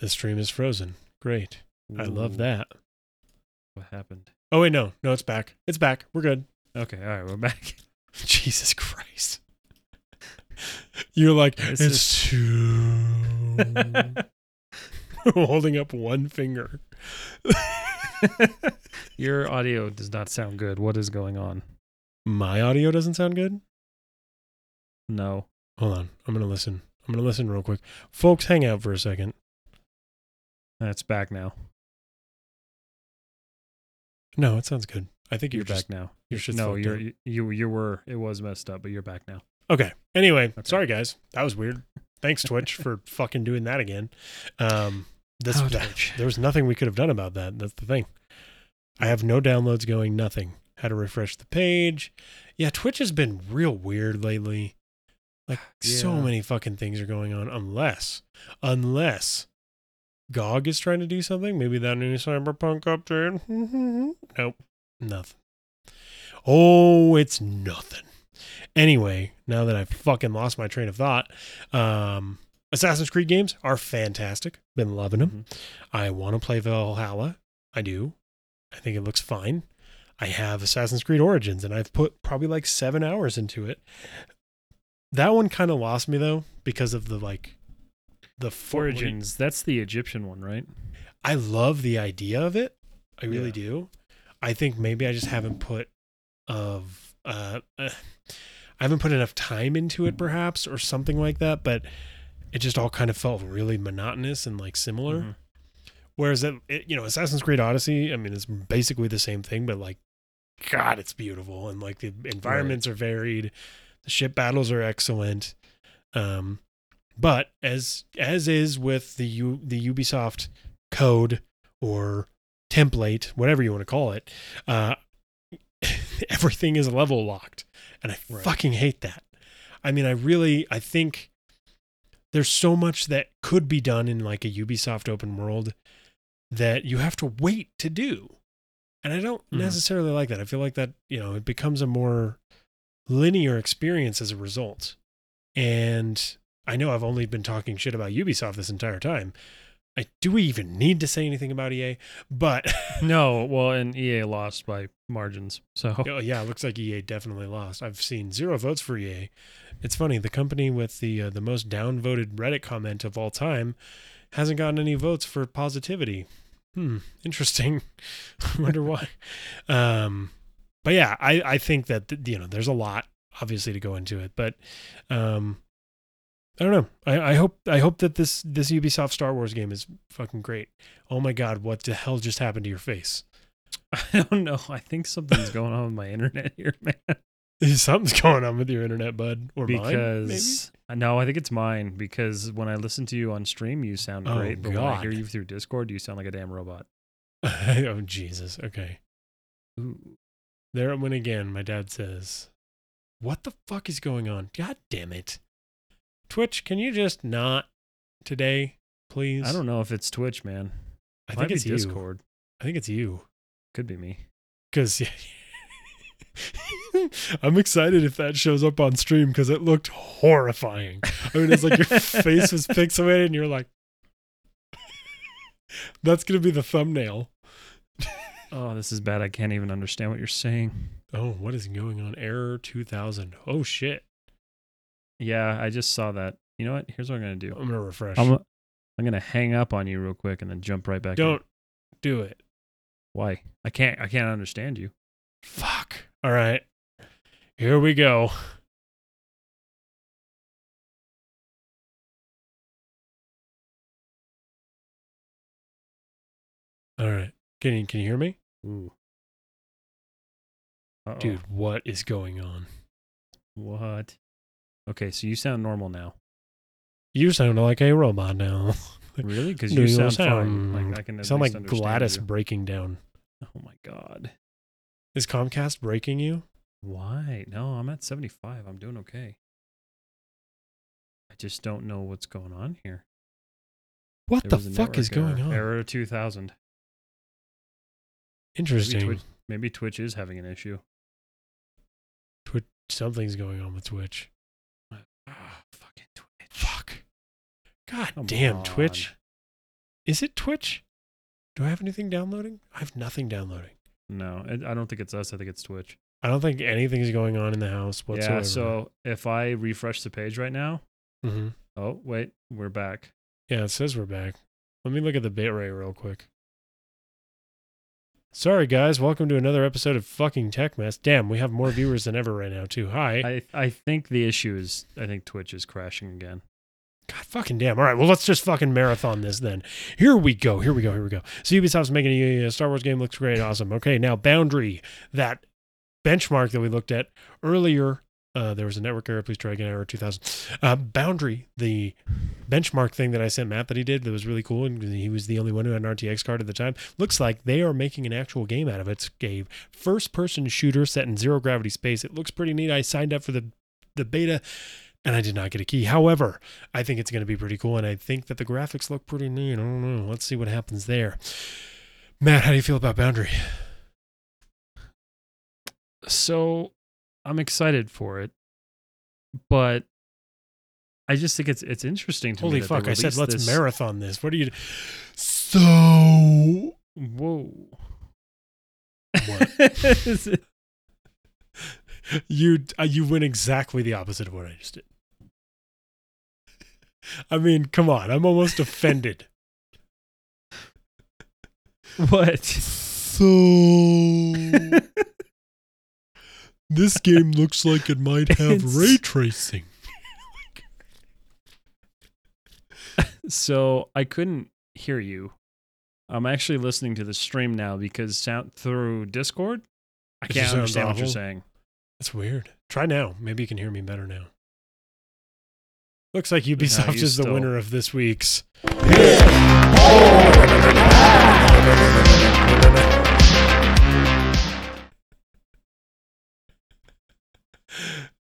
The stream is frozen. Great. Ooh. I love that. What happened? Oh, wait, no. No, it's back. It's back. We're good. Okay, all right, we're back. Jesus Christ. You're like, this it's is... too... holding up one finger. Your audio does not sound good. What is going on? My audio doesn't sound good? No. Hold on. I'm going to listen. I'm going to listen real quick. Folks, hang out for a second. That's back now. No, it sounds good. I think you're, you're back just, now. You're just no, you're, you you you were it was messed up, but you're back now. Okay. Anyway, okay. Sorry guys, that was weird. Thanks Twitch for fucking doing that again. Um, this oh, that, there was nothing we could have done about that. That's the thing. I have no downloads going. Nothing. Had to refresh the page. Yeah, Twitch has been real weird lately. Like yeah. so many fucking things are going on. Unless, unless. G O G is trying to do something. Maybe that new Cyberpunk update. Nope. Nothing. Oh, it's nothing. Anyway, now that I've fucking lost my train of thought, um, Assassin's Creed games are fantastic. Been loving them. Mm-hmm. I want to play Valhalla. I do. I think it looks fine. I have Assassin's Creed Origins, and I've put probably like seven hours into it. That one kind of lost me, though, because of the, like, The Origins, that's the Egyptian one, right? I love the idea of it. I really yeah. do. I think maybe I just haven't put of uh, uh, I haven't put enough time into it, perhaps, or something like that. But it just all kind of felt really monotonous and like similar. Mm-hmm. Whereas that, it, you know, Assassin's Creed Odyssey, I mean, it's basically the same thing, but like, God, it's beautiful. And like the environments right. are varied. The ship battles are excellent. Um, but as, as is with the U, the Ubisoft code or template, whatever you want to call it, uh, everything is level locked. And I right. fucking hate that. I mean, I really, I think there's so much that could be done in like a Ubisoft open world that you have to wait to do. And I don't mm. necessarily like that. I feel like that, you know, it becomes a more linear experience as a result. And I know I've only been talking shit about Ubisoft this entire time. I, do we even need to say anything about E A? But no, well, and E A lost by margins. So oh, yeah, it looks like E A definitely lost. I've seen zero votes for E A. It's funny, the company with the uh, the most downvoted Reddit comment of all time hasn't gotten any votes for positivity. Hmm, interesting. I wonder why. Um, but yeah, I, I think that th- you know there's a lot obviously to go into it, but. Um, I don't know. I, I hope I hope that this, this Ubisoft Star Wars game is fucking great. Oh my God, what the hell just happened to your face? I don't know. I think something's going on with my internet here, man. Something's going on with your internet, bud, or because, mine, maybe? No, I think it's mine, because when I listen to you on stream, you sound oh, great, but God. When I hear you through Discord, you sound like a damn robot. Oh, Jesus. Okay. Ooh. There it went again, my dad says. What the fuck is going on? God damn it. Twitch, can you just not today, please? I don't know if it's Twitch, man. I think it's Discord. I think it's you. Could be me. Because yeah, I'm excited if that shows up on stream because it looked horrifying. I mean, it's like your face was pixelated and you're like, that's going to be the thumbnail. Oh, this is bad. I can't even understand what you're saying. Oh, what is going on? Error two thousand. Oh, shit. Yeah, I just saw that. You know what? Here's what I'm going to do. I'm going to refresh. I'm, I'm going to hang up on you real quick and then jump right back. Don't in. do it. Why? I can't I can't understand you. Fuck. All right. Here we go. All right. Can you can you hear me? Ooh. Uh-oh. Dude, what is going on? What? Okay, so you sound normal now. You sound like a robot now. Really? Because you sound, sound fine. Like I can sound like Gladys you. breaking down. Oh my God! Is Comcast breaking you? Why? No, I'm at seventy-five. I'm doing okay. I just don't know what's going on here. What there the fuck is going error, on? Error two thousand. Interesting. Maybe Twitch, maybe Twitch is having an issue. Twitch, something's going on with Twitch. Oh, fucking Twitch. Fuck. God Come damn, on. Twitch. Is it Twitch? Do I have anything downloading? I have nothing downloading. No, I don't think it's us. I think it's Twitch. I don't think anything is going on in the house whatsoever. Yeah, so if I refresh the page right now. Mm-hmm. Oh, wait. We're back. Yeah, it says we're back. Let me look at the bitrate real quick. Sorry, guys. Welcome to another episode of fucking Tech Mess. Damn, we have more viewers than ever right now, too. Hi. I, I think the issue is, I think Twitch is crashing again. God fucking damn. All right, well, let's just fucking marathon this then. Here we go. Here we go. Here we go. So Ubisoft's making a, a Star Wars game. Looks great. Awesome. Okay, now Boundary, that benchmark that we looked at earlier. Uh, there was a network error. Please try again. Error two thousand. Uh, Boundary, the benchmark thing that I sent Matt that he did that was really cool, and he was the only one who had an R T X card at the time. Looks like they are making an actual game out of it. It's a first-person shooter set in zero-gravity space. It looks pretty neat. I signed up for the, the beta, and I did not get a key. However, I think it's going to be pretty cool, and I think that the graphics look pretty neat. I don't know. Let's see what happens there. Matt, how do you feel about Boundary? So... I'm excited for it, but I just think it's it's interesting to Holy me. Holy fuck, I said let's this. marathon this. What are you... So... Whoa. What? it... You uh, you went exactly the opposite of what I just did. I mean, come on. I'm almost offended. What? So... This game looks like it might have it's... ray tracing. So I couldn't hear you. I'm actually listening to the stream now because sound through Discord. I it can't understand what you're saying. That's weird. Try now. Maybe you can hear me better now. Looks like Ubisoft no, is still. the winner of this week's.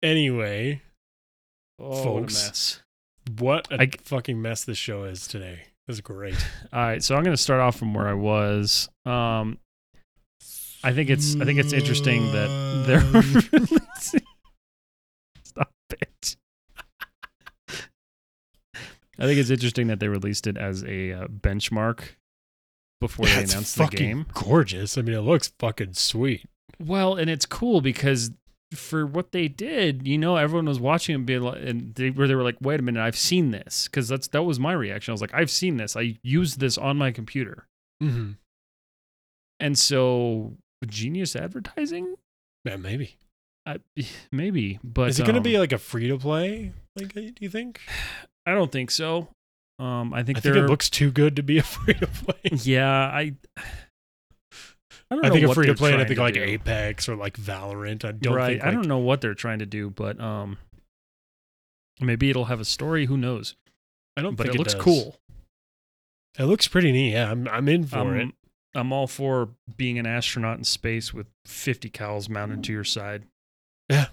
Anyway, oh, folks, what a, mess. What a I, fucking mess this show is today. This is great. All right, so I'm going to start off from where I was. Um, I think it's I think it's interesting that they're releasing. Stop it. I think it's interesting that they released it as a uh, benchmark before yeah, they announced the game. It's fucking gorgeous. I mean, it looks fucking sweet. Well, and it's cool because for what they did, you know, everyone was watching and being like, and they were, they were like, wait a minute, I've seen this. Because that's that was my reaction. I was like, I've seen this. I used this on my computer. Mm-hmm. And so, genius advertising? Yeah, maybe. I, maybe, but... Is it um, going to be like a free-to-play? Like, do you think? I don't think so. Um, I think I think it looks too good to be a free-to-play. Yeah, I... I, don't I know think a free to play, and I think like do. Apex or like Valorant. I don't right. think like, I don't know what they're trying to do, but um, maybe it'll have a story. Who knows? I don't. But think it, it looks does. cool. It looks pretty neat. Yeah, I'm I'm in for I'm, it. I'm all for being an astronaut in space with fifty cals mounted to your side. Yeah,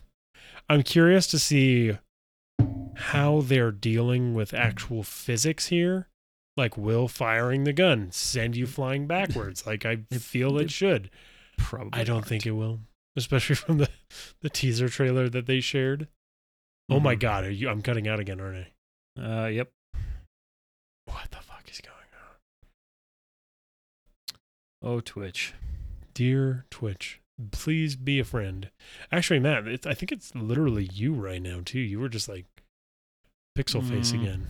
I'm curious to see how they're dealing with actual physics here. Like, will firing the gun send you flying backwards? Like, I feel it should. Probably. I don't aren't. think it will, especially from the, the teaser trailer that they shared. Mm-hmm. Oh my God, are you? I'm cutting out again, aren't I? Uh, yep. What the fuck is going on? Oh, Twitch. Dear Twitch, please be a friend. Actually, Matt, it's, I think it's literally you right now, too. You were just like pixel face mm. again.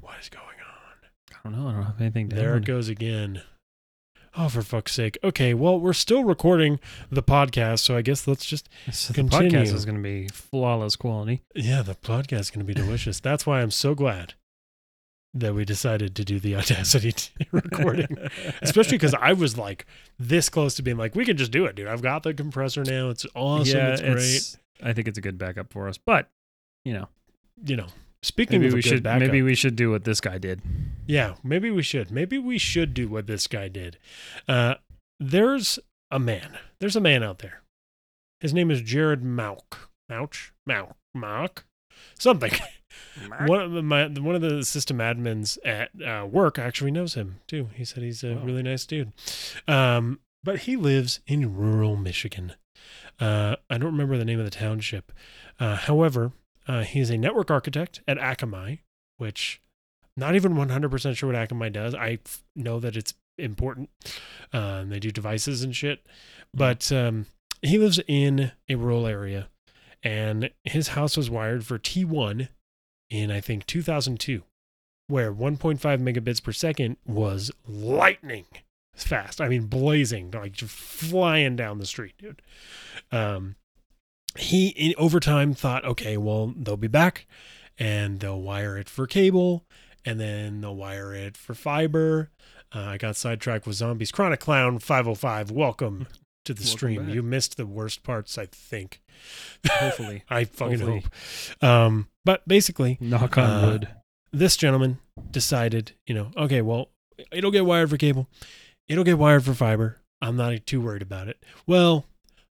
What is going on? I don't know. I don't have anything down. There it goes again. Oh, for fuck's sake. Okay, well, we're still recording the podcast, so I guess let's just so continue. The podcast is going to be flawless quality. Yeah, the podcast is going to be delicious. That's why I'm so glad that we decided to do the Audacity recording, especially because I was like this close to being like, we can just do it, dude. I've got the compressor now. It's awesome. Yeah, it's great. I think it's a good backup for us, but, you know. You know. Speaking maybe of we should, backup, maybe we should do what this guy did. Yeah, maybe we should. Maybe we should do what this guy did. Uh, there's a man. There's a man out there. His name is Jared Mauch. Mauch? Mauch? Mauch? Something. Mauch. One of the, my, one of the system admins at uh, work actually knows him, too. He said he's a wow. really nice dude. Um, but he lives in rural Michigan. Uh, I don't remember the name of the township. Uh, however... Uh, he's a network architect at Akamai, which not even one hundred percent sure what Akamai does. I f- know that it's important. Um, they do devices and shit. But um, he lives in a rural area, and his house was wired for T one in, I think, two thousand two, where one point five megabits per second was lightning fast. I mean, blazing, like just flying down the street, dude. Um He, in, over time, thought, okay, well, they'll be back, and they'll wire it for cable, and then they'll wire it for fiber. Uh, I got sidetracked with zombies. Chronic Clown five oh five, welcome to the welcome stream. Back. You missed the worst parts, I think. Hopefully. I fucking Hopefully. hope. Um, but basically, knock on uh, wood. This gentleman decided, you know, okay, well, it'll get wired for cable. It'll get wired for fiber. I'm not too worried about it. Well,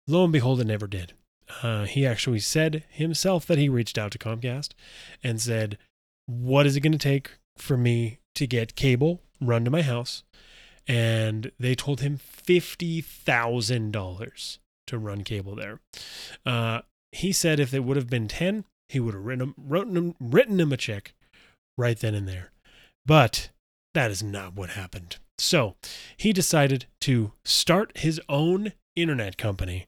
lo and behold, it never did. Uh, he actually said himself that he reached out to Comcast and said, what is it going to take for me to get cable run to my house? And they told him fifty thousand dollars to run cable there. Uh, he said if it would have been ten, he would have written him, written him, written him a check right then and there. But that is not what happened. So he decided to start his own internet company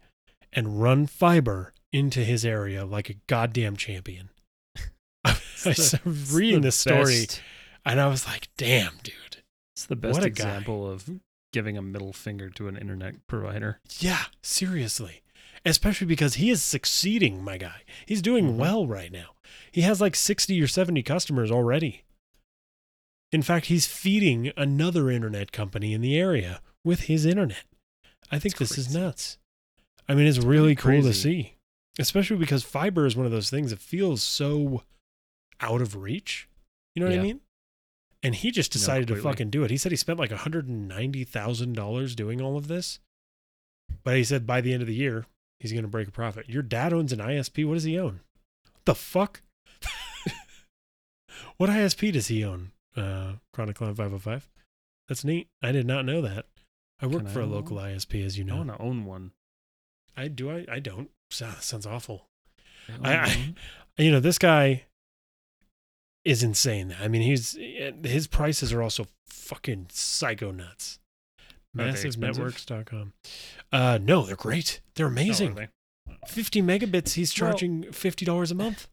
and run fiber into his area like a goddamn champion. I was reading this story, and I was like, damn, dude. It's the best example of giving a middle finger to an internet provider. Yeah, seriously. Especially because he is succeeding, my guy. He's doing mm-hmm. well right now. He has like sixty or seventy customers already. In fact, he's feeding another internet company in the area with his internet. I think That's this crazy. is nuts. I mean, it's, it's really cool to see, especially because fiber is one of those things that feels so out of reach. You know what yeah. I mean? And he just decided no, to fucking do it. He said he spent like one hundred ninety thousand dollars doing all of this. But he said by the end of the year, he's going to break a profit. Your dad owns an I S P. What does he own? What the fuck? What I S P does he own? Uh, Chroniclon five oh five. That's neat. I did not know that. I work Can for I a local one? I S P, as you know. I want to own one. I do. I, I don't. Sounds awful. I, I, I you know, this guy is insane. I mean, he's his prices are also fucking psycho nuts. massive networks dot com. Uh, no, they're great. They're amazing. Oh, are they? fifty megabits. He's charging well, fifty dollars a month.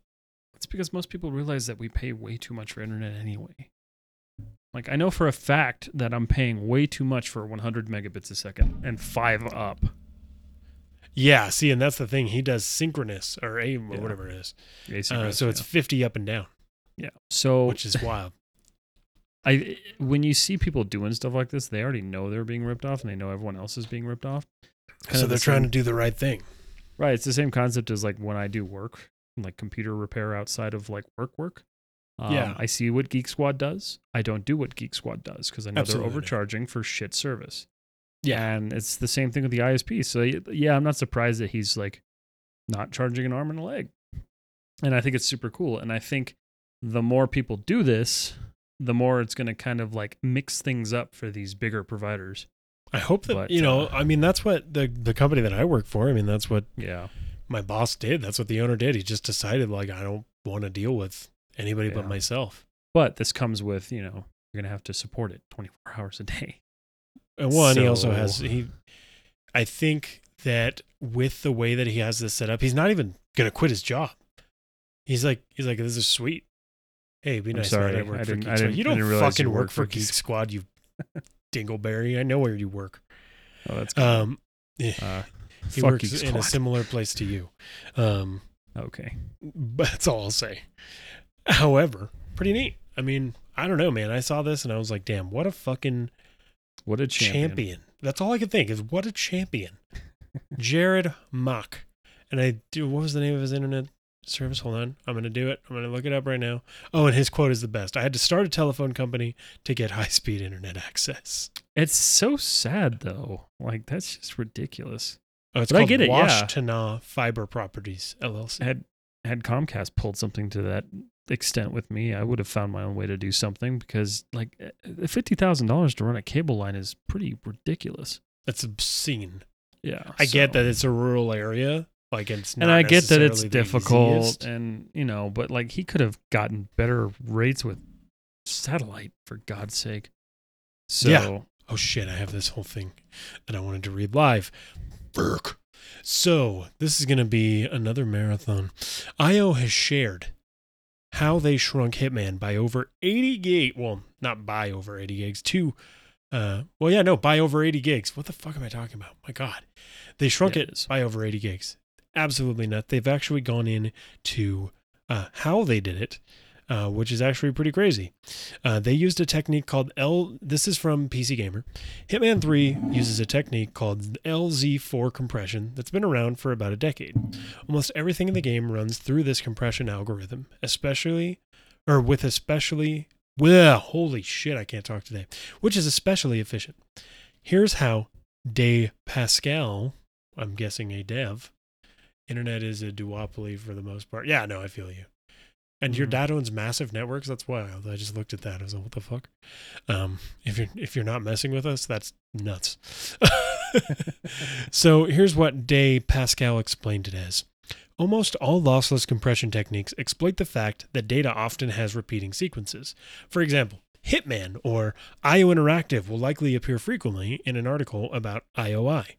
It's because most people realize that we pay way too much for internet anyway. Like, I know for a fact that I'm paying way too much for one hundred megabits a second and five up. Yeah, see, and that's the thing. He does synchronous or aim or yeah. whatever it is. Uh, so yeah. it's fifty up and down. Yeah. So which is wild. I when you see people doing stuff like this, they already know they're being ripped off, and they know everyone else is being ripped off. Kind so they're the trying same, to do the right thing. Right. It's the same concept as like when I do work, like computer repair outside of like work work. Um, yeah. I see what Geek Squad does. I don't do what Geek Squad does because I know Absolutely. they're overcharging for shit service. Yeah. And it's the same thing with the I S P. So yeah, I'm not surprised that he's like not charging an arm and a leg. And I think it's super cool. And I think the more people do this, the more it's going to kind of like mix things up for these bigger providers. I hope that, but, you know, uh, I mean, that's what the, the company that I work for, I mean, that's what yeah. my boss did. That's what the owner did. He just decided like, I don't want to deal with anybody yeah. but myself. But this comes with, you know, you're going to have to support it twenty-four hours a day. And one, so, he also has, he, I think that with the way that he has this set up, he's not even going to quit his job. He's like, he's like, this is sweet. Hey, be nice. I'm sorry, I work I for Geek Squad. You don't fucking you work for Geek Squad, you dingleberry. I know where you work. Oh, that's cool. Um, uh, he works Geek in Squad. a similar place to you. Um, okay. But that's all I'll say. However, pretty neat. I mean, I don't know, man. I saw this and I was like, damn, what a fucking what a champion. champion. That's all I could think is what a champion. Jared Mock. And I do, what was the name of his internet service? Hold on. I'm going to do it. I'm going to look it up right now. Oh, and his quote is the best. I had to start a telephone company to get high-speed internet access. It's so sad, though. Like, that's just ridiculous. Oh, it's but called I get it, Washtenaw yeah. Fiber Properties, L L C. Had, had Comcast pulled something to that extent with me, I would have found my own way to do something because, like, fifty thousand dollars to run a cable line is pretty ridiculous. That's obscene. Yeah. I so. get that it's a rural area. Like it's not and I get that it's difficult easiest. and, you know, but like he could have gotten better rates with satellite for God's sake. So, yeah. Oh shit. I have this whole thing that I wanted to read live. Burk. So this is going to be another marathon. I O has shared how they shrunk Hitman by over eighty gig. Well, not by over eighty gigs to, uh, well, yeah, no, by over eighty gigs. What the fuck am I talking about? My God, they shrunk it, it by over eighty gigs. Absolutely not. They've actually gone in to uh, how they did it, uh, which is actually pretty crazy. Uh, they used a technique called L. This is from P C Gamer. Hitman three uses a technique called L Z four compression that's been around for about a decade. Almost everything in the game runs through this compression algorithm, especially or with especially well, holy shit, I can't talk today, which is especially efficient. Here's how De Pascal, I'm guessing a dev. Internet is a duopoly for the most part. Yeah, no, I feel you. And mm-hmm. your dad owns Massive Networks. That's wild. I just looked at that. I was like, what the fuck? Um, if you're if you're not messing with us, that's nuts. So here's what De Pascal explained it as. Almost all lossless compression techniques exploit the fact that data often has repeating sequences. For example, Hitman or I O Interactive will likely appear frequently in an article about I O I.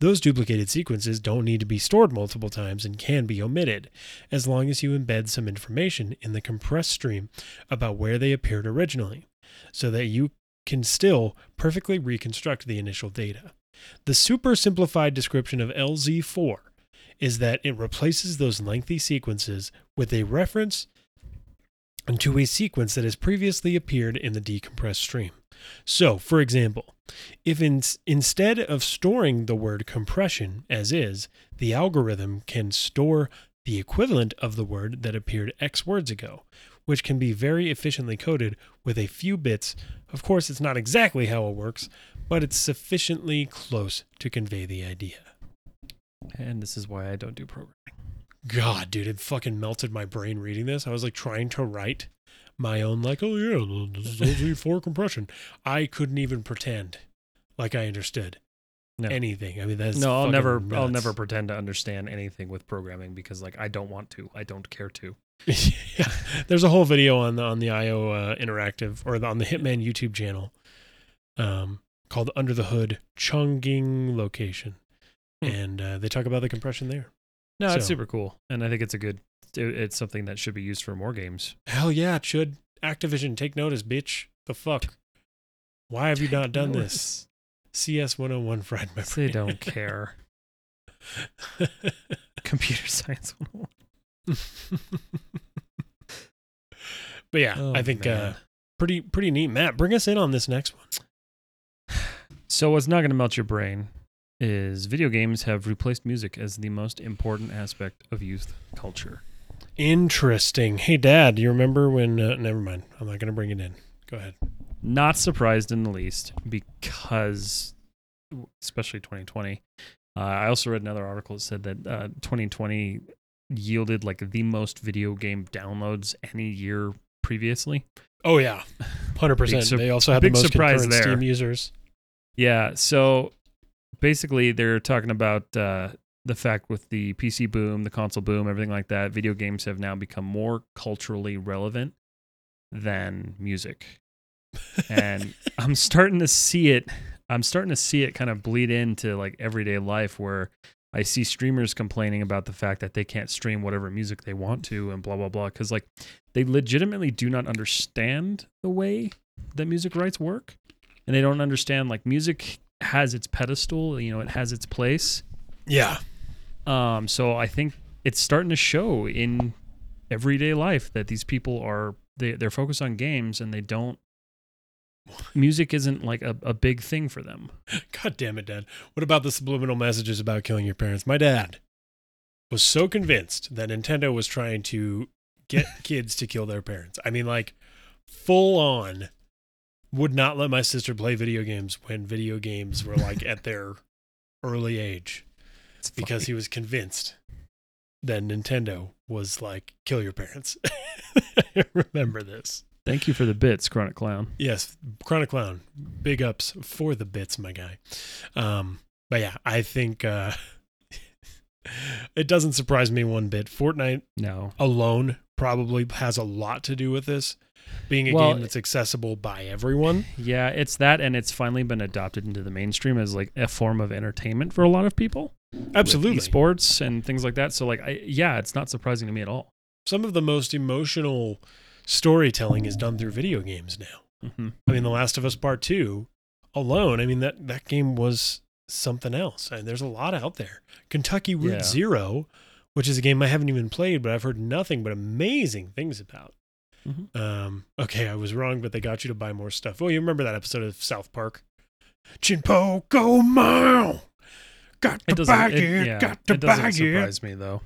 Those duplicated sequences don't need to be stored multiple times and can be omitted, as long as you embed some information in the compressed stream about where they appeared originally, so that you can still perfectly reconstruct the initial data. The super simplified description of L Z four is that it replaces those lengthy sequences with a reference and to a sequence that has previously appeared in the decompressed stream. So, for example, if in, instead of storing the word compression as is, the algorithm can store the equivalent of the word that appeared X words ago, which can be very efficiently coded with a few bits. Of course, it's not exactly how it works, but it's sufficiently close to convey the idea. And this is why I don't do programming. God, dude, it fucking melted my brain reading this. I was like trying to write my own, like, oh yeah, this is L Z four compression. I couldn't even pretend like I understood no. anything. I mean, that's no. I'll never. Nuts. I'll never pretend to understand anything with programming because, like, I don't want to. I don't care to. Yeah, there's a whole video on the on the I O uh, Interactive or the, on the Hitman YouTube channel, um, called "Under the Hood Chongqing Location," hmm. and uh, they talk about the compression there. No, so. It's super cool, and I think it's a good. It's something that should be used for more games. Hell yeah, it should. Activision, take notice, bitch. The fuck? Why have you not done this? C S one oh one fried my brain. They don't care. Computer Science one oh one. But yeah, oh, I think uh, pretty pretty neat. Matt, bring us in on this next one. So what's not going to melt your brain is video games have replaced music as the most important aspect of youth culture. Interesting. Hey, Dad, do you remember when... Uh, never mind. I'm not going to bring it in. Go ahead. Not surprised in the least because, especially twenty twenty, uh, I also read another article that said that uh, twenty twenty yielded like the most video game downloads any year previously. Oh, yeah. one hundred percent. Su- they also had the most concurrent there. Steam users. Yeah, so... Basically, they're talking about uh, the fact with the P C boom, the console boom, everything like that, video games have now become more culturally relevant than music. And I'm starting to see it. I'm starting to see it kind of bleed into like everyday life where I see streamers complaining about the fact that they can't stream whatever music they want to and blah, blah, blah. Because like they legitimately do not understand the way that music rights work. And they don't understand like music has its pedestal, you know, it has its place. Yeah. Um, so I think it's starting to show in everyday life that these people are, they, they're focused on games and they don't, music isn't like a, a big thing for them. God damn it, Dad. What about the subliminal messages about killing your parents? My dad was so convinced that Nintendo was trying to get kids to kill their parents. I mean, like full on. Would not let my sister play video games when video games were like at their early age. It's because he was convinced that Nintendo was like, kill your parents. I remember this. Thank you for the bits, Chronic Clown. Yes, Chronic Clown. Big ups for the bits, my guy. Um, but yeah, I think uh, it doesn't surprise me one bit. Fortnite no. alone probably has a lot to do with this. Being a well, game that's accessible by everyone. Yeah, it's that, and it's finally been adopted into the mainstream as like a form of entertainment for a lot of people. Absolutely. Sports and things like that. So like, I, yeah, it's not surprising to me at all. Some of the most emotional storytelling is done through video games now. Mm-hmm. I mean, The Last of Us Part Two alone, I mean, that, that game was something else. And there's a lot out there. Kentucky Route yeah. Zero, which is a game I haven't even played, but I've heard nothing but amazing things about. Mm-hmm. Um, okay, I was wrong, but they got you to buy more stuff. Oh, you remember that episode of South Park? Chinpo go mile. Got to buy it. it yeah, got to it buy it. It doesn't surprise me, though.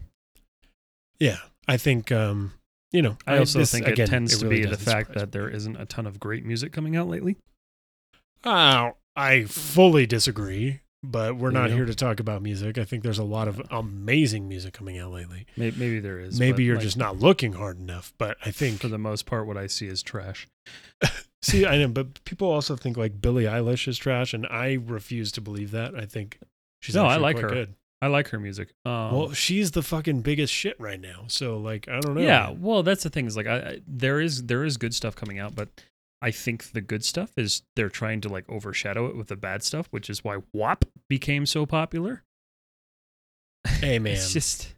Yeah, I think, um, you know. I also I, this, think it again, tends it really to be the fact that there isn't a ton of great music coming out lately. Oh, I fully disagree, but we're you not know? here to talk about music. I think there's a lot of amazing music coming out lately. Maybe, maybe there is. Maybe you're like, just not looking hard enough, but I think... For the most part, what I see is trash. See, I know, but people also think like Billie Eilish is trash, and I refuse to believe that. I think she's no, actually I like quite her. good. I like her music. Um, well, she's the fucking biggest shit right now, so like, I don't know. Yeah, well, that's the thing. Is like, I, I, there is there is good stuff coming out, but... I think the good stuff is they're trying to like overshadow it with the bad stuff, which is why W A P became so popular. Hey man, it's just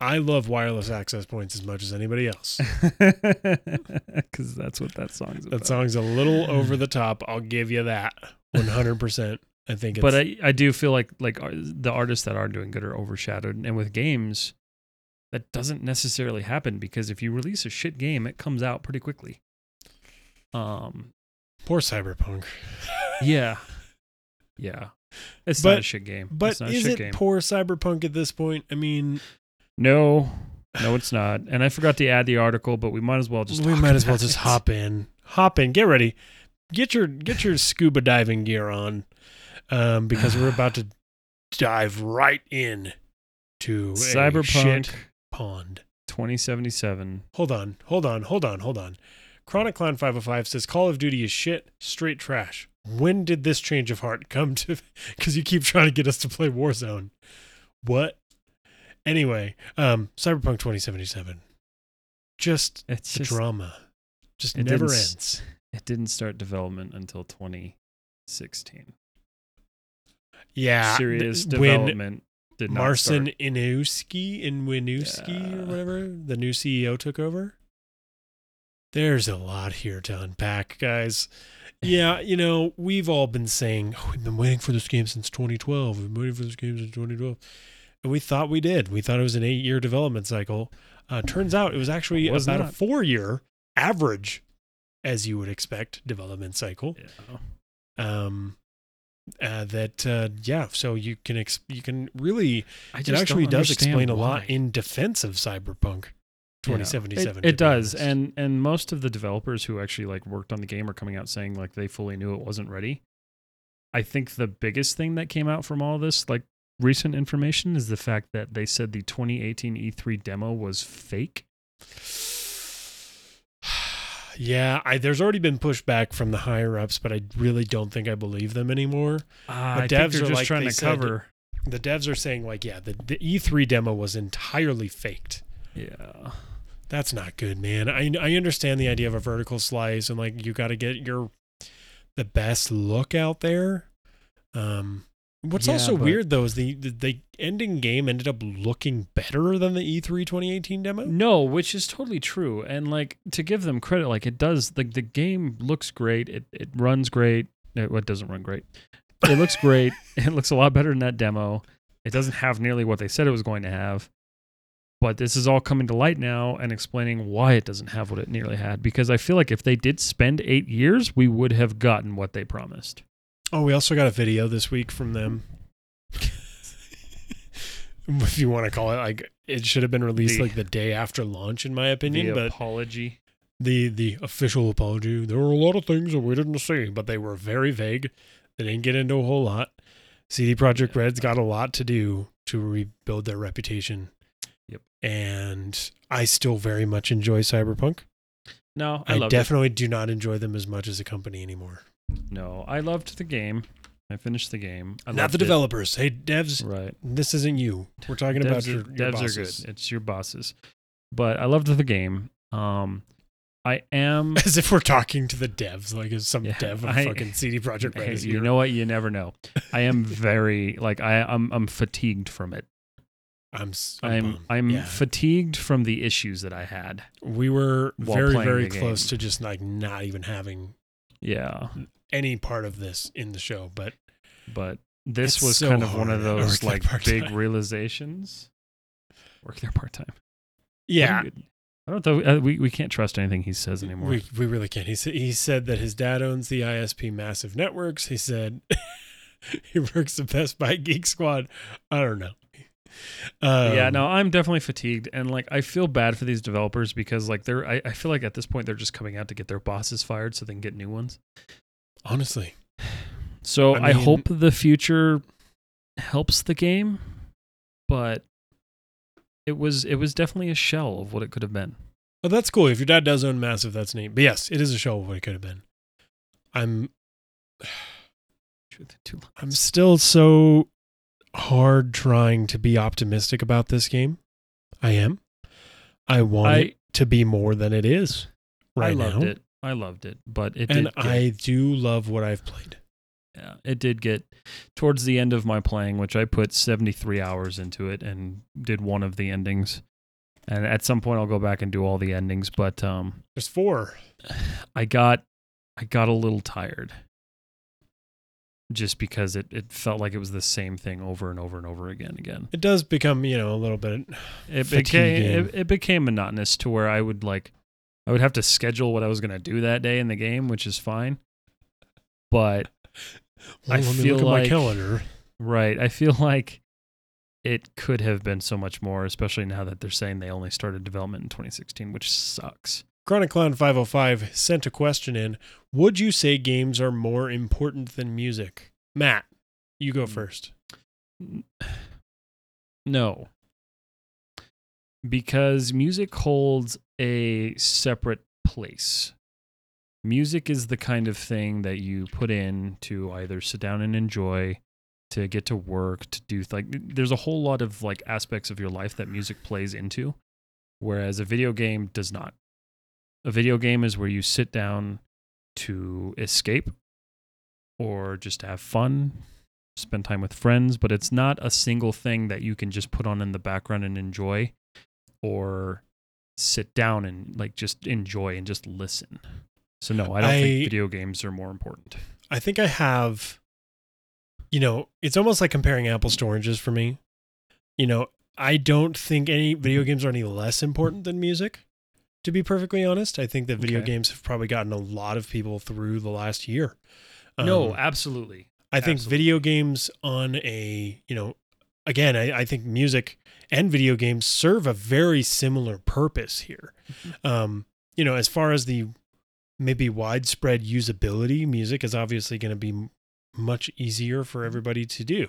I love wireless access points as much as anybody else because that's what that song's about. That song's a little over the top. I'll give you that one hundred percent. I think, it's... but I I do feel like like the artists that are doing good are overshadowed, and with games, That doesn't necessarily happen because if you release a shit game, it comes out pretty quickly. Um, Poor Cyberpunk. yeah. Yeah. It's but, not a shit game. But it's not is a shit it game. Poor Cyberpunk at this point? I mean... No. No, it's not. And I forgot to add the article, but we might as well just... We might as well just it. hop in. Hop in. Get ready. Get your get your scuba diving gear on um, because we're about to dive right in to Cyberpunk Pond twenty seventy-seven. Hold on. Hold on. Hold on. Hold on. Chronic Clown five oh five says Call of Duty is shit, straight trash. When did this change of heart come to? Because you keep trying to get us to play Warzone. What? Anyway, um, Cyberpunk twenty seventy-seven. Just it's the just, drama. Just it never ends. It didn't start development until twenty sixteen. Yeah. Serious th- development did not Marcin start. Inouski, Inouski yeah. or whatever, the new C E O took over. There's a lot here to unpack, guys. Yeah, you know, we've all been saying, oh, we've been waiting for this game since twenty twelve. We've been waiting for this game since twenty twelve. And we thought we did. We thought it was an eight-year development cycle. Uh, turns out it was actually it was about not. a four-year average, as you would expect, development cycle. Yeah. Um, uh, that, uh, yeah, so you can ex- you can really... I just it actually don't does explain why. a lot in defense of Cyberpunk. twenty seventy-seven. Yeah, it, it does, and and most of the developers who actually like worked on the game are coming out saying like they fully knew it wasn't ready. I think the biggest thing that came out from all this like recent information is the fact that they said the twenty eighteen E three demo was fake. Yeah, I, there's already been pushback from the higher ups, but I really don't think I believe them anymore. Uh, the I devs think they're are just like, trying they to said, cover. The devs are saying like, yeah, the, the E three demo was entirely faked. Yeah. That's not good, man. I I understand the idea of a vertical slice and like you got to get your the best look out there. Um, what's yeah, also weird though is the, the the ending game ended up looking better than the E three twenty eighteen demo. No, which is totally true. And like to give them credit, like it does. Like the game looks great. It it runs great. It, well, it doesn't run great. It looks great. It looks a lot better than that demo. It doesn't have nearly what they said it was going to have. But this is all coming to light now and explaining why it doesn't have what it nearly had. Because I feel like if they did spend eight years, we would have gotten what they promised. Oh, we also got a video this week from them. If you want to call it, like it should have been released the, like the day after launch, in my opinion. The but apology. The, the official apology. There were a lot of things that we didn't see, but they were very vague. They didn't get into a whole lot. C D Projekt Red's got a lot to do to rebuild their reputation. Yep. And I still very much enjoy Cyberpunk. No, I, I definitely it. do not enjoy them as much as a company anymore. No, I loved the game. I finished the game. I not the developers. It. Hey, devs, right. This isn't you. We're talking devs about your, your devs bosses. Are good. It's your bosses. But I loved the game. Um, I am... As if we're talking to the devs, like as some yeah, dev of I, fucking C D Projekt Red. Hey, you know what? You never know. I am very, like, I, I'm, I'm fatigued from it. I'm I'm I'm, I'm yeah. fatigued from the issues that I had. We were very very close to just like not even having yeah any part of this in the show, but but this was so kind of one of those like big realizations. Work there part time. Yeah, I don't know. We we can't trust anything he says anymore. We we really can't. He said he said that his dad owns the I S P Massive Networks. He said he works the Best Buy Geek Squad. I don't know. Um, yeah, no, I'm definitely fatigued, and like I feel bad for these developers because like they're I, I feel like at this point they're just coming out to get their bosses fired so they can get new ones. Honestly, so I, mean, I hope the future helps the game, but it was it was definitely a shell of what it could have been. Well, that's cool. If your dad does own Massive, that's neat. But yes, it is a shell of what it could have been. I'm, I'm still so. hard trying to be optimistic about this game. I am. I want I, it to be more than it is right now. I loved now. it. I loved it, but it and did get, I do love what I've played. Yeah, it did get towards the end of my playing, which I put seventy-three hours into it and did one of the endings. And at some point, I'll go back and do all the endings. But um, there's four. I got, I got a little tired. just because it, it felt like it was the same thing over and over and over again again. It does become, you know, a little bit it became it, it became monotonous to where I would like I would have to schedule what I was going to do that day in the game, which is fine. But well, I let me feel look like at my calendar. Right, I feel like it could have been so much more, especially now that they're saying they only started development in twenty sixteen, which sucks. Chronic Clown five oh five sent a question in. Would you say games are more important than music? Matt, you go first. No. Because music holds a separate place. Music is the kind of thing that you put in to either sit down and enjoy, to get to work, to do th- like there's a whole lot of like aspects of your life that music plays into, whereas a video game does not. A video game is where you sit down to escape or just have fun, spend time with friends, but it's not a single thing that you can just put on in the background and enjoy or sit down and like just enjoy and just listen. So no, I don't I, think video games are more important. I think I have, you know, it's almost like comparing apples to oranges for me. You know, I don't think any video games are any less important than music. To be perfectly honest, I think that video okay. games have probably gotten a lot of people through the last year. Um, no, absolutely. I think absolutely. video games on a, you know, again, I, I think music and video games serve a very similar purpose here. Mm-hmm. Um, you know, as far as the maybe widespread usability, music is obviously going to be m- much easier for everybody to do.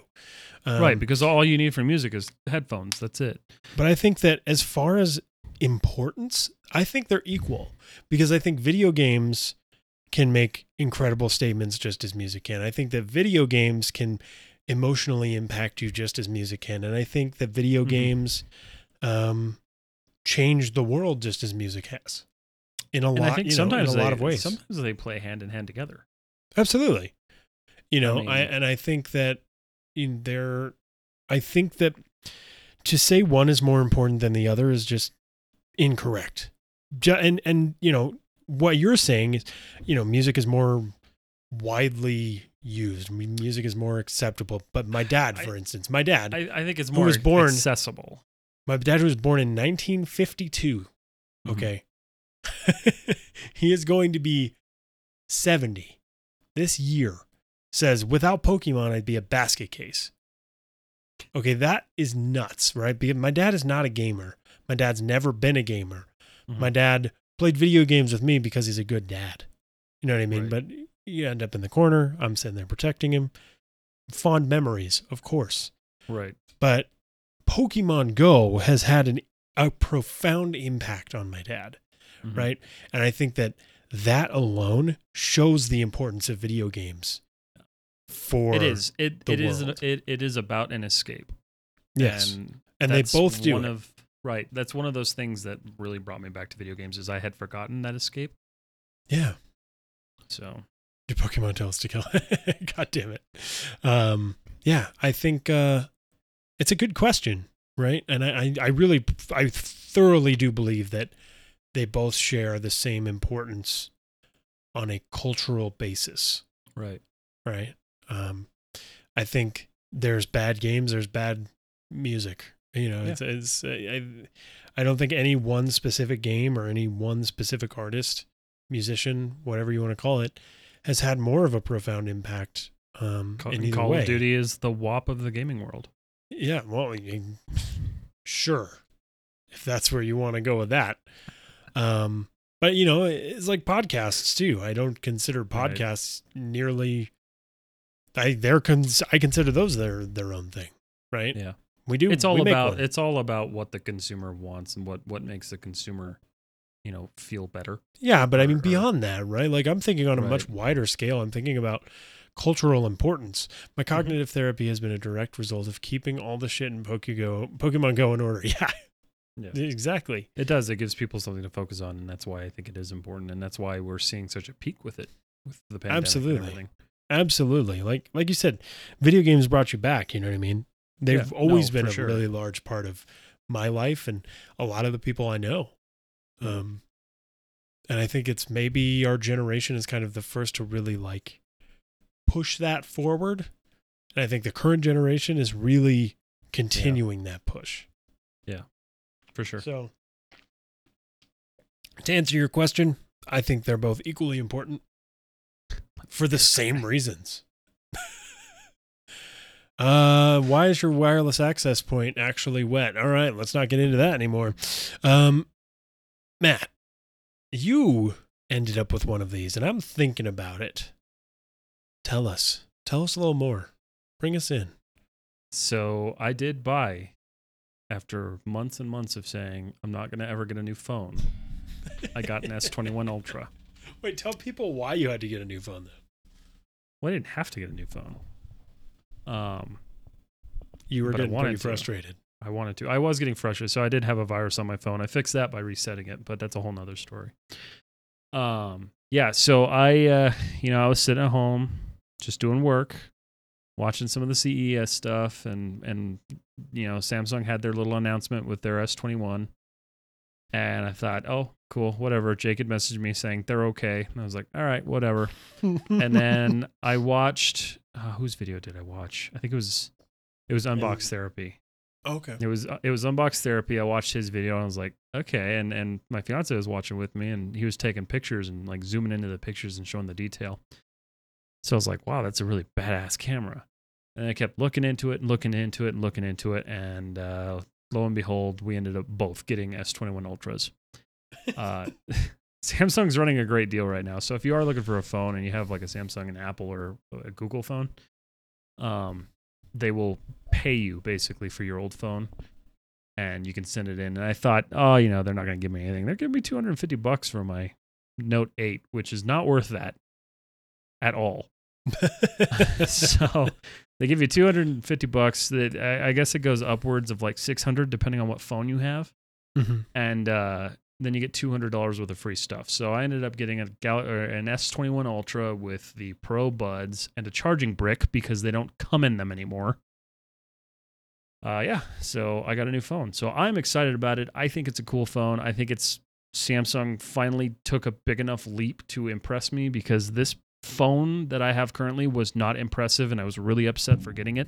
Um, right, because all you need for music is headphones. That's it. But I think that as far as importance, I think they're equal, because I think video games can make incredible statements just as music can. I think that video games can emotionally impact you just as music can. And I think that video mm-hmm. games um, change the world just as music has in a and lot, I think you sometimes know, in a they, lot of ways. Sometimes they play hand in hand together. Absolutely. You know, I, mean, I and I think that in there, I think that to say one is more important than the other is just incorrect. And, and, you know, what you're saying is, you know, music is more widely used. Music is more acceptable. But my dad, for I, instance, my dad, I, I think it's more was born, accessible. My dad was born in nineteen fifty-two. Okay. Mm-hmm. He is going to be seventy this year. Says without Pokemon, I'd be a basket case. Okay. That is nuts, right? Because my dad is not a gamer. My dad's never been a gamer. Mm-hmm. My dad played video games with me because he's a good dad. You know what I mean? Right. But you end up in the corner. I'm sitting there protecting him. Fond memories, of course. Right. But Pokemon Go has had an, a profound impact on my dad. Mm-hmm. Right. And I think that that alone shows the importance of video games for it is. It, the it, world. Is an, it, it is about an escape. Yes. And, and they both do one it. Of, Right. That's one of those things that really brought me back to video games is I had forgotten that escape. Yeah. So. Your Pokemon tells to kill. God damn it. Um, yeah, I think uh, it's a good question, right? And I, I, I really, I thoroughly do believe that they both share the same importance on a cultural basis. Right. Right. Um, I think there's bad games, there's bad music. You know, yeah. it's, it's, I, I don't think any one specific game or any one specific artist, musician, whatever you want to call it, has had more of a profound impact. Um, Call, in Call way. of Duty is the W A P of the gaming world. Yeah. Well, you, sure. If that's where you want to go with that. Um, but you know, it's like podcasts too. I don't consider podcasts right. nearly, I, they're cons- I consider those their, their own thing. Right. Yeah. We do. It's all about it's all about what the consumer wants and what, what makes the consumer, you know, feel better. Yeah, but I mean beyond that, right? Like I'm thinking on a much wider scale. I'm thinking about cultural importance. My cognitive mm-hmm. therapy has been a direct result of keeping all the shit in Pokego, Pokemon Go in order. Yeah. Yeah. Exactly. It does. It gives people something to focus on, and that's why I think it is important, and that's why we're seeing such a peak with it with the pandemic. Absolutely. And everything. Absolutely. Like like you said, video games brought you back, you know what I mean? They've yeah, always no, been a sure. really large part of my life and a lot of the people I know. Um, and I think it's maybe our generation is kind of the first to really like push that forward. And I think the current generation is really continuing yeah. that push. Yeah, for sure. So to answer your question, I think they're both equally important for the same reasons. Uh, why is your wireless access point actually wet? All right, let's not get into that anymore. Um, Matt, you ended up with one of these, and I'm thinking about it. Tell us. Tell us a little more. Bring us in. So I did buy, after months and months of saying, I'm not going to ever get a new phone, I got an S twenty-one Ultra. Wait, tell people why you had to get a new phone, though. Well, I didn't have to get a new phone. Um, you were getting pretty frustrated. I wanted to. I was getting frustrated. So I did have a virus on my phone. I fixed that by resetting it, but that's a whole nother story. Um, yeah. So I, uh, you know, I was sitting at home just doing work, watching some of the C E S stuff, and, and, you know, Samsung had their little announcement with their S twenty-one. And I thought, oh, cool, whatever. Jake had messaged me saying they're okay. And I was like, all right, whatever. And then I watched, uh, whose video did I watch? I think it was, it was Unbox Therapy. Okay. It was, it was Unbox Therapy. I watched his video and I was like, okay. And, and my fiance was watching with me and he was taking pictures and like zooming into the pictures and showing the detail. So I was like, wow, that's a really badass camera. And I kept looking into it and looking into it and looking into it. And, uh, lo and behold, we ended up both getting S twenty-one Ultras. Uh, Samsung's running a great deal right now. So if you are looking for a phone and you have like a Samsung, an Apple, or a Google phone, um, they will pay you basically for your old phone and you can send it in. And I thought, oh, you know, they're not going to give me anything. They're giving me two hundred fifty bucks for my Note eight, which is not worth that at all. So they give you two hundred fifty bucks that I, I guess it goes upwards of like six hundred depending on what phone you have. Mm-hmm. And, uh, then you get two hundred dollars worth of free stuff. So I ended up getting a Gal- or an S twenty-one Ultra with the Pro Buds and a charging brick because they don't come in them anymore. Uh, yeah, so I got a new phone. So I'm excited about it. I think it's a cool phone. I think it's Samsung finally took a big enough leap to impress me because this phone that I have currently was not impressive and I was really upset for getting it.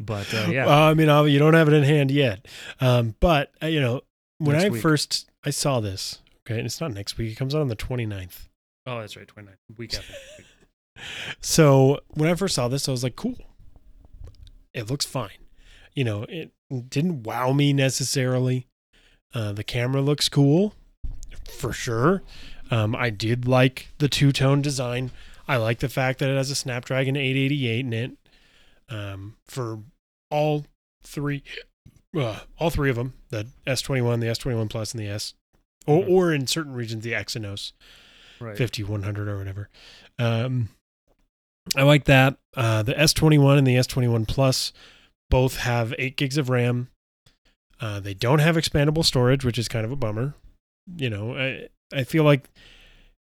But uh, yeah, uh, I mean, you don't have it in hand yet. Um, but uh, you know, when next I week. first I saw this, okay, and it's not next week; it comes out on the twenty-ninth. Oh, that's right, twenty-ninth, week after. So when I first saw this, I was like, "Cool, it looks fine." You know, it didn't wow me necessarily. Uh, the camera looks cool for sure. Um, I did like the two-tone design. I like the fact that it has a Snapdragon eight eighty-eight in it. Um, for all three, uh, all three of them, the S twenty-one, the S twenty-one Plus, and the S, or, mm-hmm. or in certain regions, the Exynos right. fifty one hundred or whatever. Um, I like that. Uh, the S twenty-one and the S twenty-one Plus both have eight gigs of RAM. Uh, they don't have expandable storage, which is kind of a bummer. You know, I, I feel like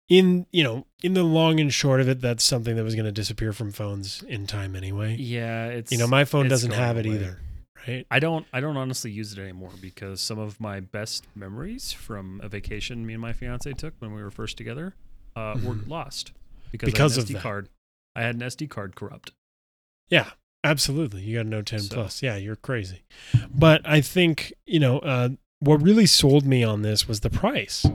in, you know, in the long and short of it, that's something that was going to disappear from phones in time anyway. Yeah. It's, you know, my phone doesn't have it away. either. Right. I don't, I don't honestly use it anymore because some of my best memories from a vacation me and my fiance took when we were first together, uh, mm-hmm. were lost because, because of S D card. I had an S D card corrupt. Yeah, absolutely. You got a Note ten so. Plus. Yeah. You're crazy. But I think, you know, uh, what really sold me on this was the price,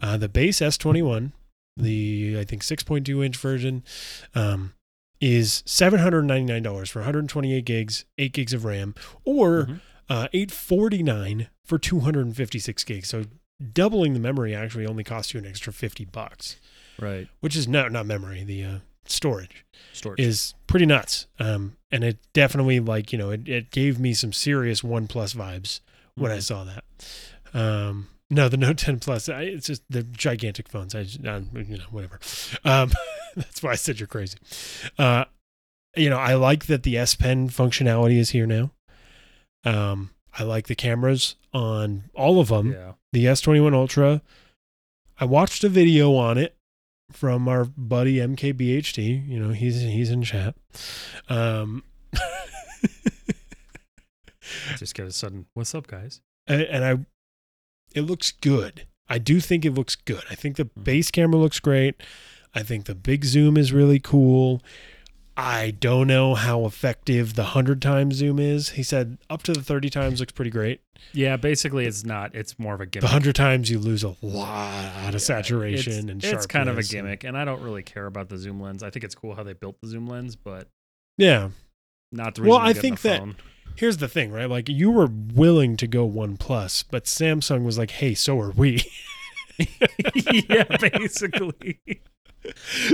uh, the base S twenty-one, the, I think, six point two inch version um, is seven hundred ninety-nine dollars for one hundred twenty-eight gigs, eight gigs of RAM, or mm-hmm. uh, eight hundred forty-nine dollars for two hundred fifty-six gigs. So doubling the memory actually only costs you an extra fifty bucks. Right. Which is no, not memory, the uh, storage. Storage. Is pretty nuts. Um, and it definitely, like, you know, it, it gave me some serious OnePlus vibes mm-hmm. when I saw that. Um No, the Note ten Plus, I, it's just the gigantic phones. I, I you know, whatever. Um, that's why I said you're crazy. Uh, you know, I like that the S Pen functionality is here now. Um, I like the cameras on all of them. Yeah. The S twenty-one Ultra. I watched a video on it from our buddy M K B H D. You know, he's he's in chat. Um, just get a sudden, what's up, guys? And, and I... It looks good. I do think it looks good. I think the base camera looks great. I think the big zoom is really cool. I don't know how effective the one hundred times zoom is. He said up to the thirty times looks pretty great. Yeah, basically it's not. It's more of a gimmick. The one hundred times you lose a lot of yeah, saturation it's, and sharpness. It's kind of a gimmick, and I don't really care about the zoom lens. I think it's cool how they built the zoom lens, but yeah, not the reason well, I think that phone. Here's the thing, right? Like, you were willing to go OnePlus, but Samsung was like, hey, so are we. Yeah, basically.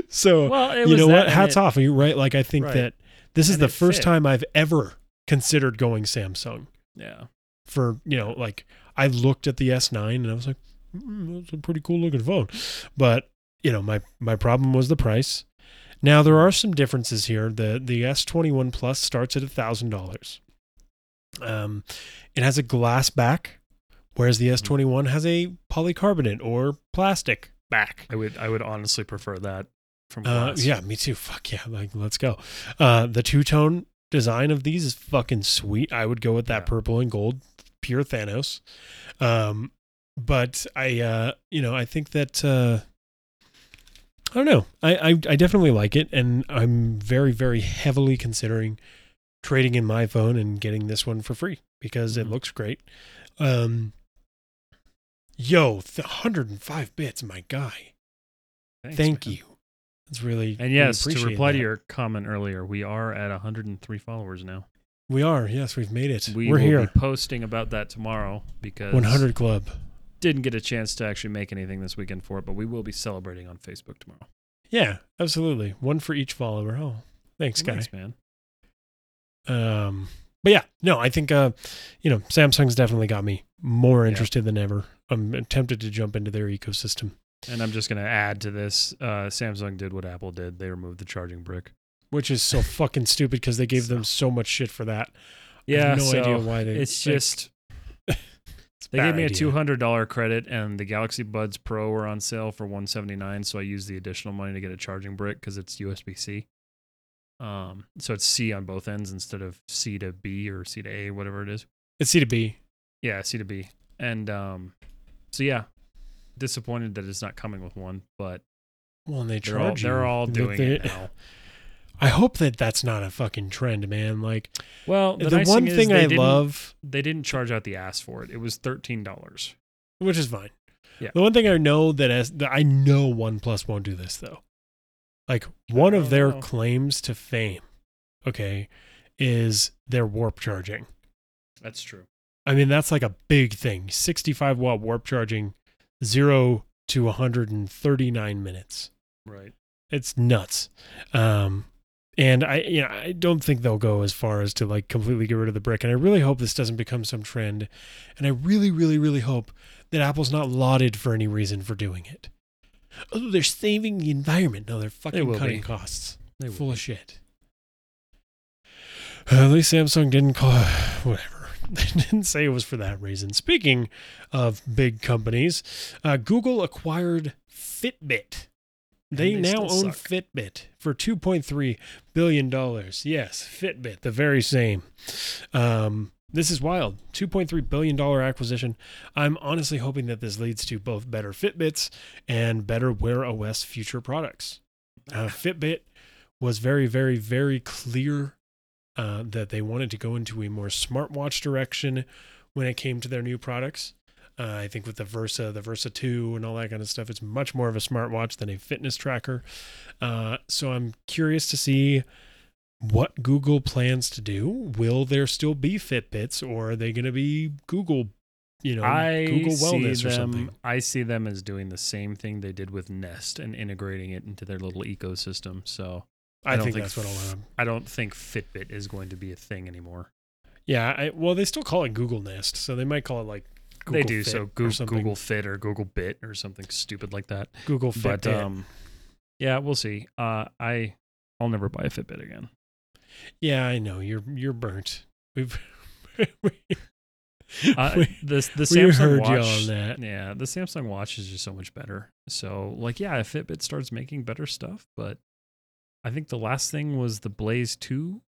So, well, you know what? Hats it, off, right? Like, I think right. that this is and the first fit. time I've ever considered going Samsung. Yeah. For, you know, like, I looked at the S nine and I was like, mm, that's a pretty cool looking phone. But, you know, my, my problem was the price. Now, there are some differences here. The the S twenty-one Plus starts at one thousand dollars. Um, it has a glass back, whereas the S twenty-one has a polycarbonate or plastic back. I would I would honestly prefer that from glass. Uh, yeah, me too. Fuck yeah, like, let's go. Uh, the two-tone design of these is fucking sweet. I would go with that yeah. purple and gold, pure Thanos. Um, but I, uh, you know, I think that uh, I don't know. I, I I definitely like it, and I'm very very heavily considering trading in my phone and getting this one for free because it mm-hmm. looks great. Um, yo, one hundred five bits, my guy. Thanks, Thank man. you. That's really and yes. Really to reply that. to your comment earlier, we are at one hundred three followers now. We are. Yes, we've made it. We We're will here. Be posting about that tomorrow because one hundred Club didn't get a chance to actually make anything this weekend for it, but we will be celebrating on Facebook tomorrow. Yeah, absolutely. One for each follower. Oh, thanks, guy. Thanks, man. Um, but yeah, no, I think, uh, you know, Samsung's definitely got me more interested yeah. than ever. I'm tempted to jump into their ecosystem. And I'm just going to add to this. Uh, Samsung did what Apple did. They removed the charging brick, which is so fucking stupid because they gave so. them so much shit for that. Yeah. I have no so idea why they, it's like, just, it's they gave me idea. a two hundred dollars credit and the Galaxy Buds Pro were on sale for one hundred seventy-nine dollars. So I used the additional money to get a charging brick because it's U S B C. Um, so it's C on both ends instead of C to B or C to A, whatever it is. It's C to B. Yeah, C to B. And, um, so yeah, disappointed that it's not coming with one, but well, and they they're, all, they're all doing they, it now. I hope that that's not a fucking trend, man. Like, well, the, the nice one thing, thing I love, they didn't charge out the ass for it. It was thirteen dollars, which is fine. Yeah. The one thing I know that as that I know OnePlus won't do this though. Like, one of their know. claims to fame, okay, is their warp charging. That's true. I mean, that's like a big thing. sixty-five watt warp charging, zero to one hundred thirty-nine minutes. Right. It's nuts. Um, and I, you know, I don't think they'll go as far as to like completely get rid of the brick. And I really hope this doesn't become some trend. And I really, really, really hope that Apple's not lauded for any reason for doing it. Oh, they're saving the environment. No, they're fucking they cutting be. costs. They Full be. of shit. Uh, at least Samsung didn't call... Whatever. They didn't say it was for that reason. Speaking of big companies, uh, Google acquired Fitbit. They, they now own suck. Fitbit for two point three billion dollars. Yes, Fitbit, the very same. Um, this is wild. two point three billion dollars acquisition. I'm honestly hoping that this leads to both better Fitbits and better Wear O S future products. Uh, Fitbit was very, very, very clear uh, that they wanted to go into a more smartwatch direction when it came to their new products. Uh, I think with the Versa, the Versa two and all that kind of stuff, it's much more of a smartwatch than a fitness tracker. Uh, so I'm curious to see what Google plans to do. Will there still be Fitbits, or are they going to be Google, you know, I Google Wellness them, or something? I see them as doing the same thing they did with Nest and integrating it into their little ecosystem. So I, I don't think, think that's what I'll have. I don't think Fitbit is going to be a thing anymore. Yeah. I, well, they still call it Google Nest, so they might call it like Google They do. Fit so Google, Google Fit or Google Bit or something stupid like that. Google Fit. But, um, yeah, we'll see. Uh, I, I'll never buy a Fitbit again. Yeah, I know you're you're burnt. We've we, uh, we, the the Samsung watch. On that. Yeah, the Samsung watch is just so much better. So like, yeah, if Fitbit starts making better stuff, but I think the last thing was the Blaze two.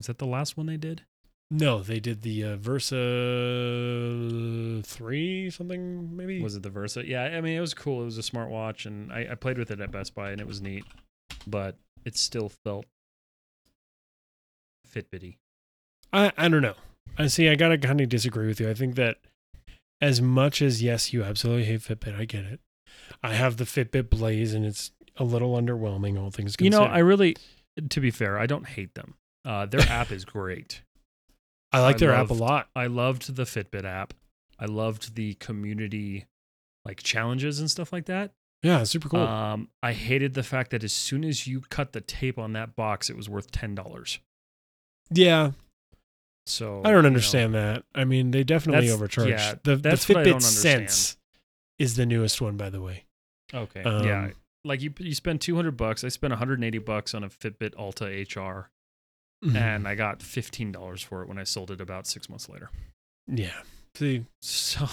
Is that the last one they did? No, they did the uh, Versa three something, maybe? Was it the Versa? Yeah, I mean, it was cool. It was a smartwatch, and I, I played with it at Best Buy, and it was neat. But it still felt Fitbitty. I, I don't know. I see, I got to kind of disagree with you. I think that as much as, yes, you absolutely hate Fitbit, I get it. I have the Fitbit Blaze, and it's a little underwhelming, all things considered. You know, I really, to be fair, I don't hate them. Uh, their app is great. I like their I loved, app a lot. I loved the Fitbit app. I loved the community, like, challenges and stuff like that. Yeah, super cool. Um, I hated the fact that as soon as you cut the tape on that box, it was worth ten dollars. Yeah. So I don't understand you know, that. I mean, they definitely overcharged. Yeah, the, that's the Fitbit what I don't Sense is the newest one, by the way. Okay. Um, yeah. Like, you you spend two hundred bucks. I spent one hundred eighty bucks on a Fitbit Alta H R. Mm-hmm. And I got fifteen dollars for it when I sold it about six months later. Yeah. See, so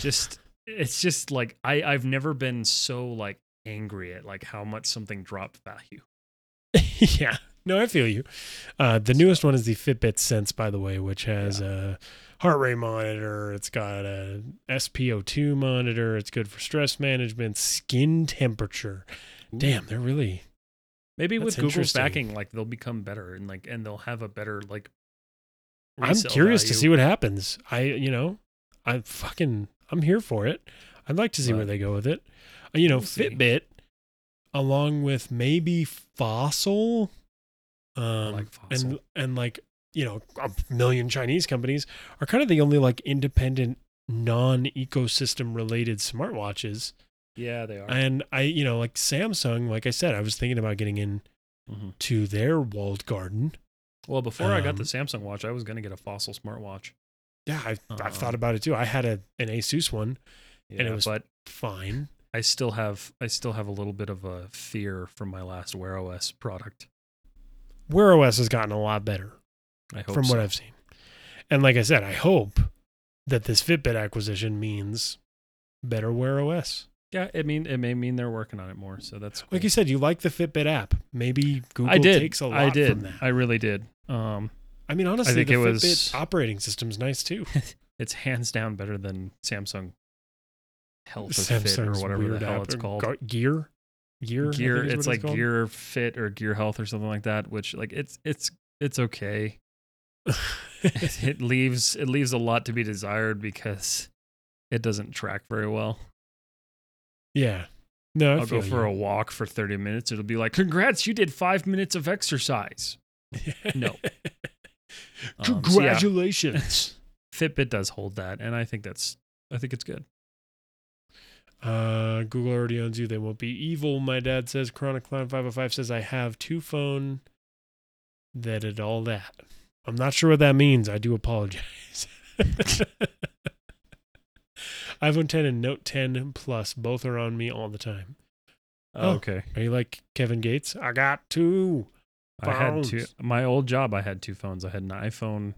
just, it's just like, I, I've never been so like angry at like how much something dropped value. Yeah. No, I feel you. Uh, the newest one is the Fitbit Sense, by the way, which has yeah. a heart rate monitor. It's got a S P O two monitor. It's good for stress management, skin temperature. Ooh. Damn, they're really... Maybe that's with Google's backing, like they'll become better and like, and they'll have a better like. I'm curious value. to see what happens. I, you know, I fucking, I'm here for it. I'd like to see but, where they go with it. You know, we'll Fitbit, see. along with maybe Fossil, um, like Fossil. and and like you know, a million Chinese companies are kind of the only like independent, non-ecosystem related smartwatches. Yeah, they are. And I, you know, like Samsung, like I said, I was thinking about getting in mm-hmm. to their walled garden. Well, before um, I got the Samsung watch, I was going to get a Fossil smartwatch. Yeah, I've, uh, I've thought about it too. I had a an Asus one, yeah, and it was but fine. I still have I still have a little bit of a fear from my last Wear O S product. Wear O S has gotten a lot better, I hope, from so. what I've seen. And like I said, I hope that this Fitbit acquisition means better Wear O S. Yeah, it mean it may mean they're working on it more, so that's cool. Like you said, you like the Fitbit app. Maybe Google takes a lot I did. from that. I really did. Um, I mean, honestly, I think the it Fitbit was, operating system's nice too. It's hands down better than Samsung Health Samsung's Fit or whatever the hell it's called. Gear, Gear, Gear. It's, it's like called. Gear Fit or Gear Health or something like that. Which like it's it's it's okay. it, it leaves it leaves a lot to be desired because it doesn't track very well. Yeah. No, I I'll go for you. a walk for thirty minutes. It'll be like, congrats, you did five minutes of exercise. No. um, Congratulations. So yeah. Fitbit does hold that, and I think that's, I think it's good. Uh, Google already owns you. They won't be evil, my dad says. Chronic Clown five oh five says, I have two phone that did all that. I'm not sure what that means. I do apologize. iPhone ten and Note ten Plus, both are on me all the time. Oh, okay. Are you like Kevin Gates? I got two phones. I had two. My old job, I had two phones. I had an iPhone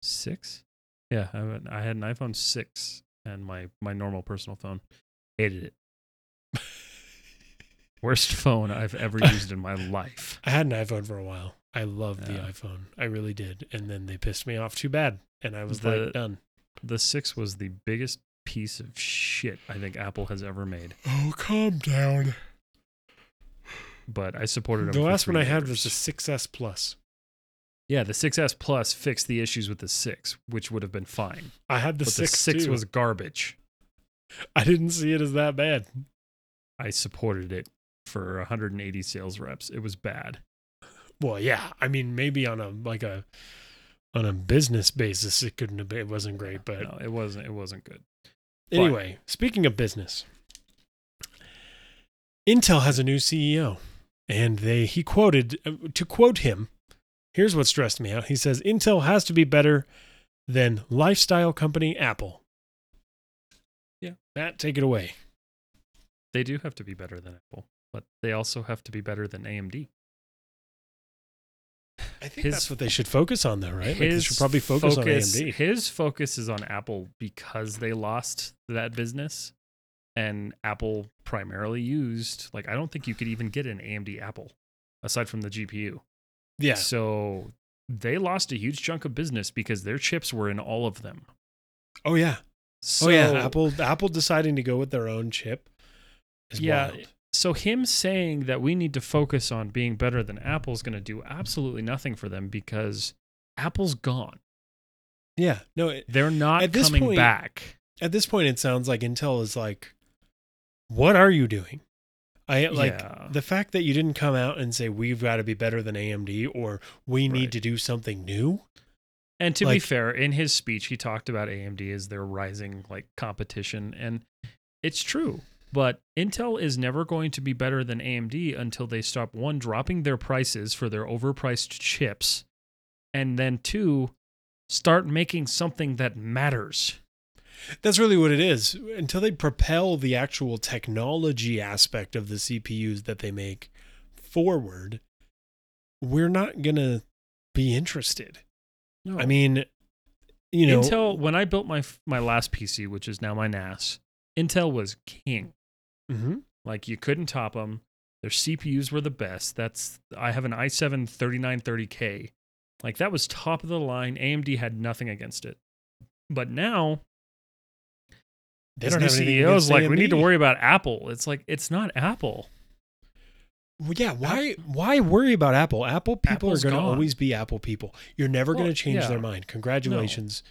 six. Yeah, I had an iPhone six and my, my normal personal phone. Hated it. Worst phone I've ever used in my life. I had an iPhone for a while. I loved yeah. the iPhone. I really did. And then they pissed me off too bad. And I was the, like, done. The six was the biggest piece of shit I think Apple has ever made. Oh, calm down. But I supported them. The last one I had was the six S Plus. Yeah, the six S Plus fixed the issues with the six, which would have been fine. I had the six. The six was garbage. I didn't see it as that bad. I supported it for one hundred eighty sales reps. It was bad. Well, yeah. I mean, maybe on a like a. On a business basis, it couldn't have been, it wasn't great, but no, it wasn't, it wasn't good. Anyway, but, speaking of business, Intel has a new C E O, and they, he quoted, to quote him, here's what stressed me out. He says, Intel has to be better than lifestyle company Apple. Yeah. Matt, take it away. They do have to be better than Apple, but they also have to be better than A M D. I think his, that's what they should focus on, though, right? Like they should probably focus, focus on A M D. His focus is on Apple because they lost that business, and Apple primarily used, like, I don't think you could even get an A M D Apple aside from the G P U. Yeah. So they lost a huge chunk of business because their chips were in all of them. Oh yeah. So, oh yeah. Apple Apple deciding to go with their own chip is yeah, wild. So him saying that we need to focus on being better than Apple's going to do absolutely nothing for them because Apple's gone. Yeah. No, it, they're not coming point, back. At this point, it sounds like Intel is like, what are you doing? I like yeah. the fact that you didn't come out and say, we've got to be better than A M D or we right. need to do something new. And to like, be fair, in his speech, he talked about A M D as their rising like competition. And it's true. But Intel is never going to be better than A M D until they stop, one, dropping their prices for their overpriced chips, and then, two, start making something that matters. That's really what it is. Until they propel the actual technology aspect of the C P Us that they make forward, we're not going to be interested. No. I mean, you know. Intel, when I built my my last P C, which is now my N A S, Intel was king. Mm-hmm. Like, you couldn't top them. Their C P Us were the best. That's I have an i seven thirty-nine thirty K. Like, that was top of the line. A M D had nothing against it. But now, they don't have any C E Os. Like, A M D. We need to worry about Apple. It's like, it's not Apple. Well, yeah, why Apple. why worry about Apple? Apple people Apple's are going to always be Apple people. You're never well, going to change yeah. their mind. Congratulations. No.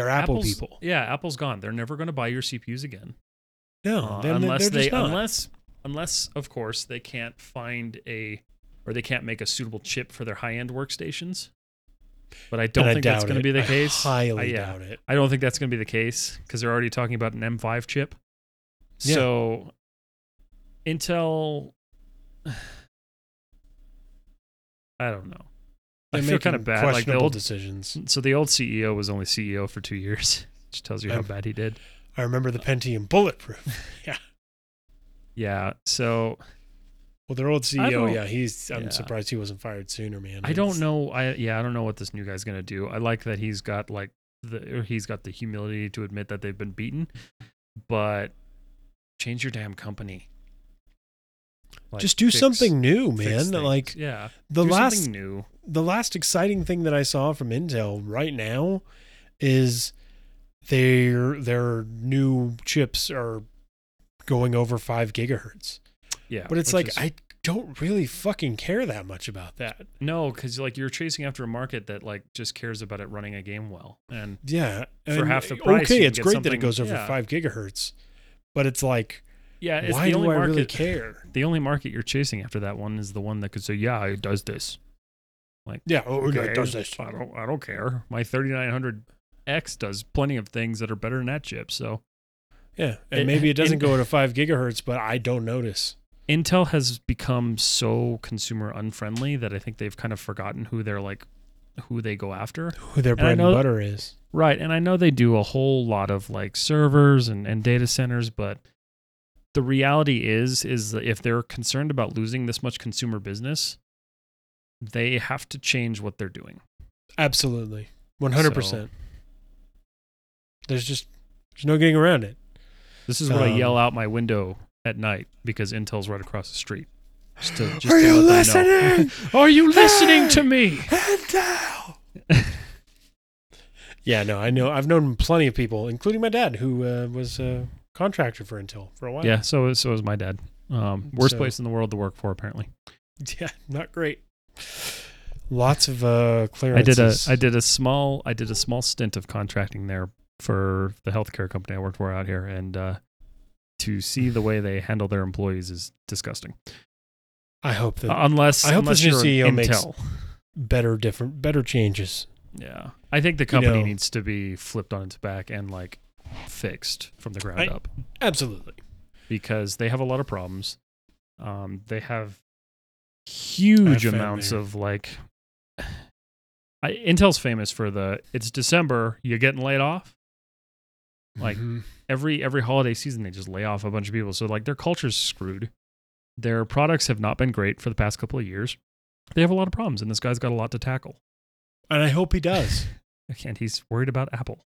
They're Apple Apple's, people. Yeah, Apple's gone. They're never going to buy your C P Us again. No, uh, they're, unless they're they unless unless of course they can't find a or they can't make a suitable chip for their high-end workstations. But I don't and think I that's going to be the case. I highly I, yeah, doubt it. I don't think that's going to be the case because they're already talking about an M five chip. Yeah. So Intel, I don't know. They're I feel kind of bad. Questionable like the old decisions. So the old C E O was only C E O for two years, which tells you how I'm, bad he did. I remember the Pentium Bulletproof. yeah. Yeah. So. Well, their old C E O, yeah, he's. I'm yeah. surprised he wasn't fired sooner, man. I, I don't know. I yeah, I don't know what this new guy's gonna do. I like that he's got like the or he's got the humility to admit that they've been beaten, but change your damn company. Like, just do fix, something new, man. Like yeah, the do last something new. The last exciting thing that I saw from Intel right now is their their new chips are going over five gigahertz. Yeah, but it's like is, I don't really fucking care that much about that. No, because like you're chasing after a market that like just cares about it running a game well, and yeah, for and half the price. Okay, it's great that it goes over yeah. five gigahertz, but it's like. Yeah, it's Why the only do I market, really care? The only market you're chasing after that one is the one that could say, "Yeah, it does this." Like, yeah, oh, okay, it does this. I don't, I don't care. My thirty-nine hundred X does plenty of things that are better than that chip. So, yeah, and it, maybe it doesn't in, go to five gigahertz, but I don't notice. Intel has become so consumer unfriendly that I think they've kind of forgotten who they're like, who they go after, who their bread and, know, and butter is. Right, and I know they do a whole lot of like servers and, and data centers, but. The reality is, is that if they're concerned about losing this much consumer business, they have to change what they're doing. Absolutely. one hundred percent. So, there's just, there's no getting around it. This is um, what I yell out my window at night because Intel's right across the street. Just to, just Are, to you listening? Are you listening hey, to me? Intel! yeah, no, I know. I've known plenty of people, including my dad, who uh, was... Uh, contractor for Intel for a while. Yeah, so so was my dad. Um, worst so, place in the world to work for, apparently. Yeah, not great. Lots of uh, clearances. I did a I did a small I did a small stint of contracting there for the healthcare company I worked for out here, and uh, to see the way they handle their employees is disgusting. I hope that uh, unless I hope unless this new C E O makes better different better changes. Yeah, I think the company you know, needs to be flipped on its back and like. Fixed from the ground I, up. Absolutely. Because they have a lot of problems. Um, they have huge amounts there. of like... I, Intel's famous for the, it's December, you're getting laid off. Like mm-hmm. every every holiday season, they just lay off a bunch of people. So like their culture's screwed. Their products have not been great for the past couple of years. They have a lot of problems and this guy's got a lot to tackle. And I hope he does. And he's worried about Apple.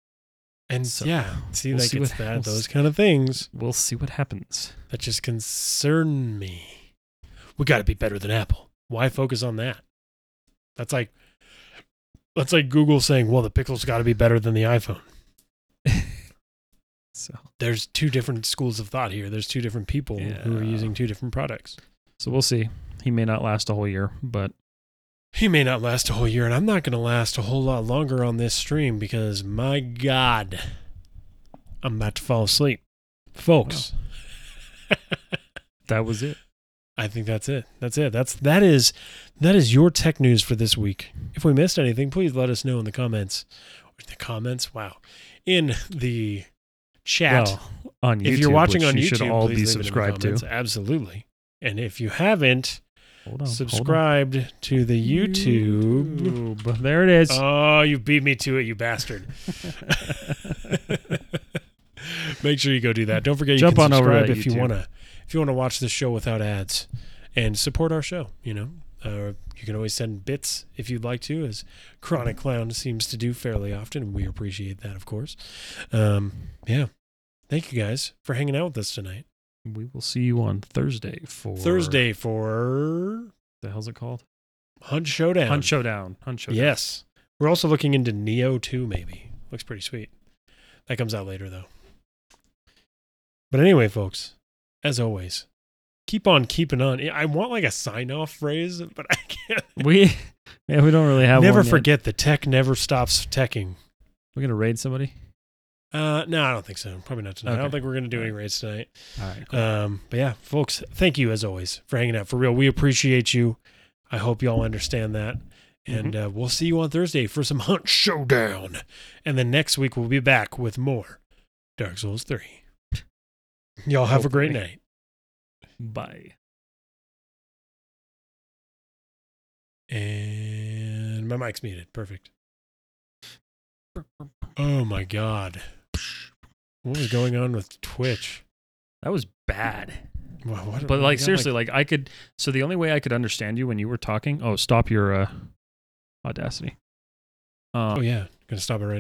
And so, yeah, see, we'll like see it's that, we'll those kind of things. We'll see what happens. That just concern me. We got to be better than Apple. Why focus on that? That's like, That's like Google saying, well, the Pixel's got to be better than the iPhone. So there's two different schools of thought here. There's two different people yeah. who are using two different products. So we'll see. He may not last a whole year, but... He may not last a whole year, and I'm not going to last a whole lot longer on this stream because, my God, I'm about to fall asleep. Folks. Wow. That was it. I think that's it. That's it. That's, that is, that is your tech news for this week. If we missed anything, please let us know in the comments. In the comments? Wow. In the chat. Well, on YouTube, if you're watching on you YouTube, should all please be subscribed to. Absolutely. And if you haven't on, subscribed to the YouTube. YouTube. There it is. Oh, you beat me to it, you bastard. Make sure you go do that. Don't forget you Jump can subscribe on if you want to if you want to watch this show without ads and support our show, you know. Uh, you can always send bits if you'd like to, as Chronic Clown seems to do fairly often, and we appreciate that, of course. Um, yeah. Thank you guys for hanging out with us tonight. We will see you on Thursday for Thursday for the hell's it called? Hunt Showdown. Hunt Showdown. Hunt Showdown. Yes. We're also looking into Neo two maybe. Looks pretty sweet. That comes out later though. But anyway, folks, as always, keep on keeping on. I want like a sign-off phrase, but I can't. We man, we don't really have never one. Never forget yet. The tech never stops teching. We're going to raid somebody? Uh, no, I don't think so. Probably not tonight. Okay. I don't think we're going to do any raids tonight. All right. Cool. Um, but yeah, folks, thank you as always for hanging out. For real, we appreciate you. I hope y'all understand that. And mm-hmm. uh, we'll see you on Thursday for some Hunt Showdown. And then next week we'll be back with more Dark Souls three. Y'all have Hopefully. a great night. Bye. And my mic's muted. Perfect. Oh my God. What was going on with Twitch? That was bad. Well, what, but like seriously, like, like I could, so the only way I could understand you when you were talking, oh, stop your uh, Audacity. Um, oh yeah. Gonna stop it right now.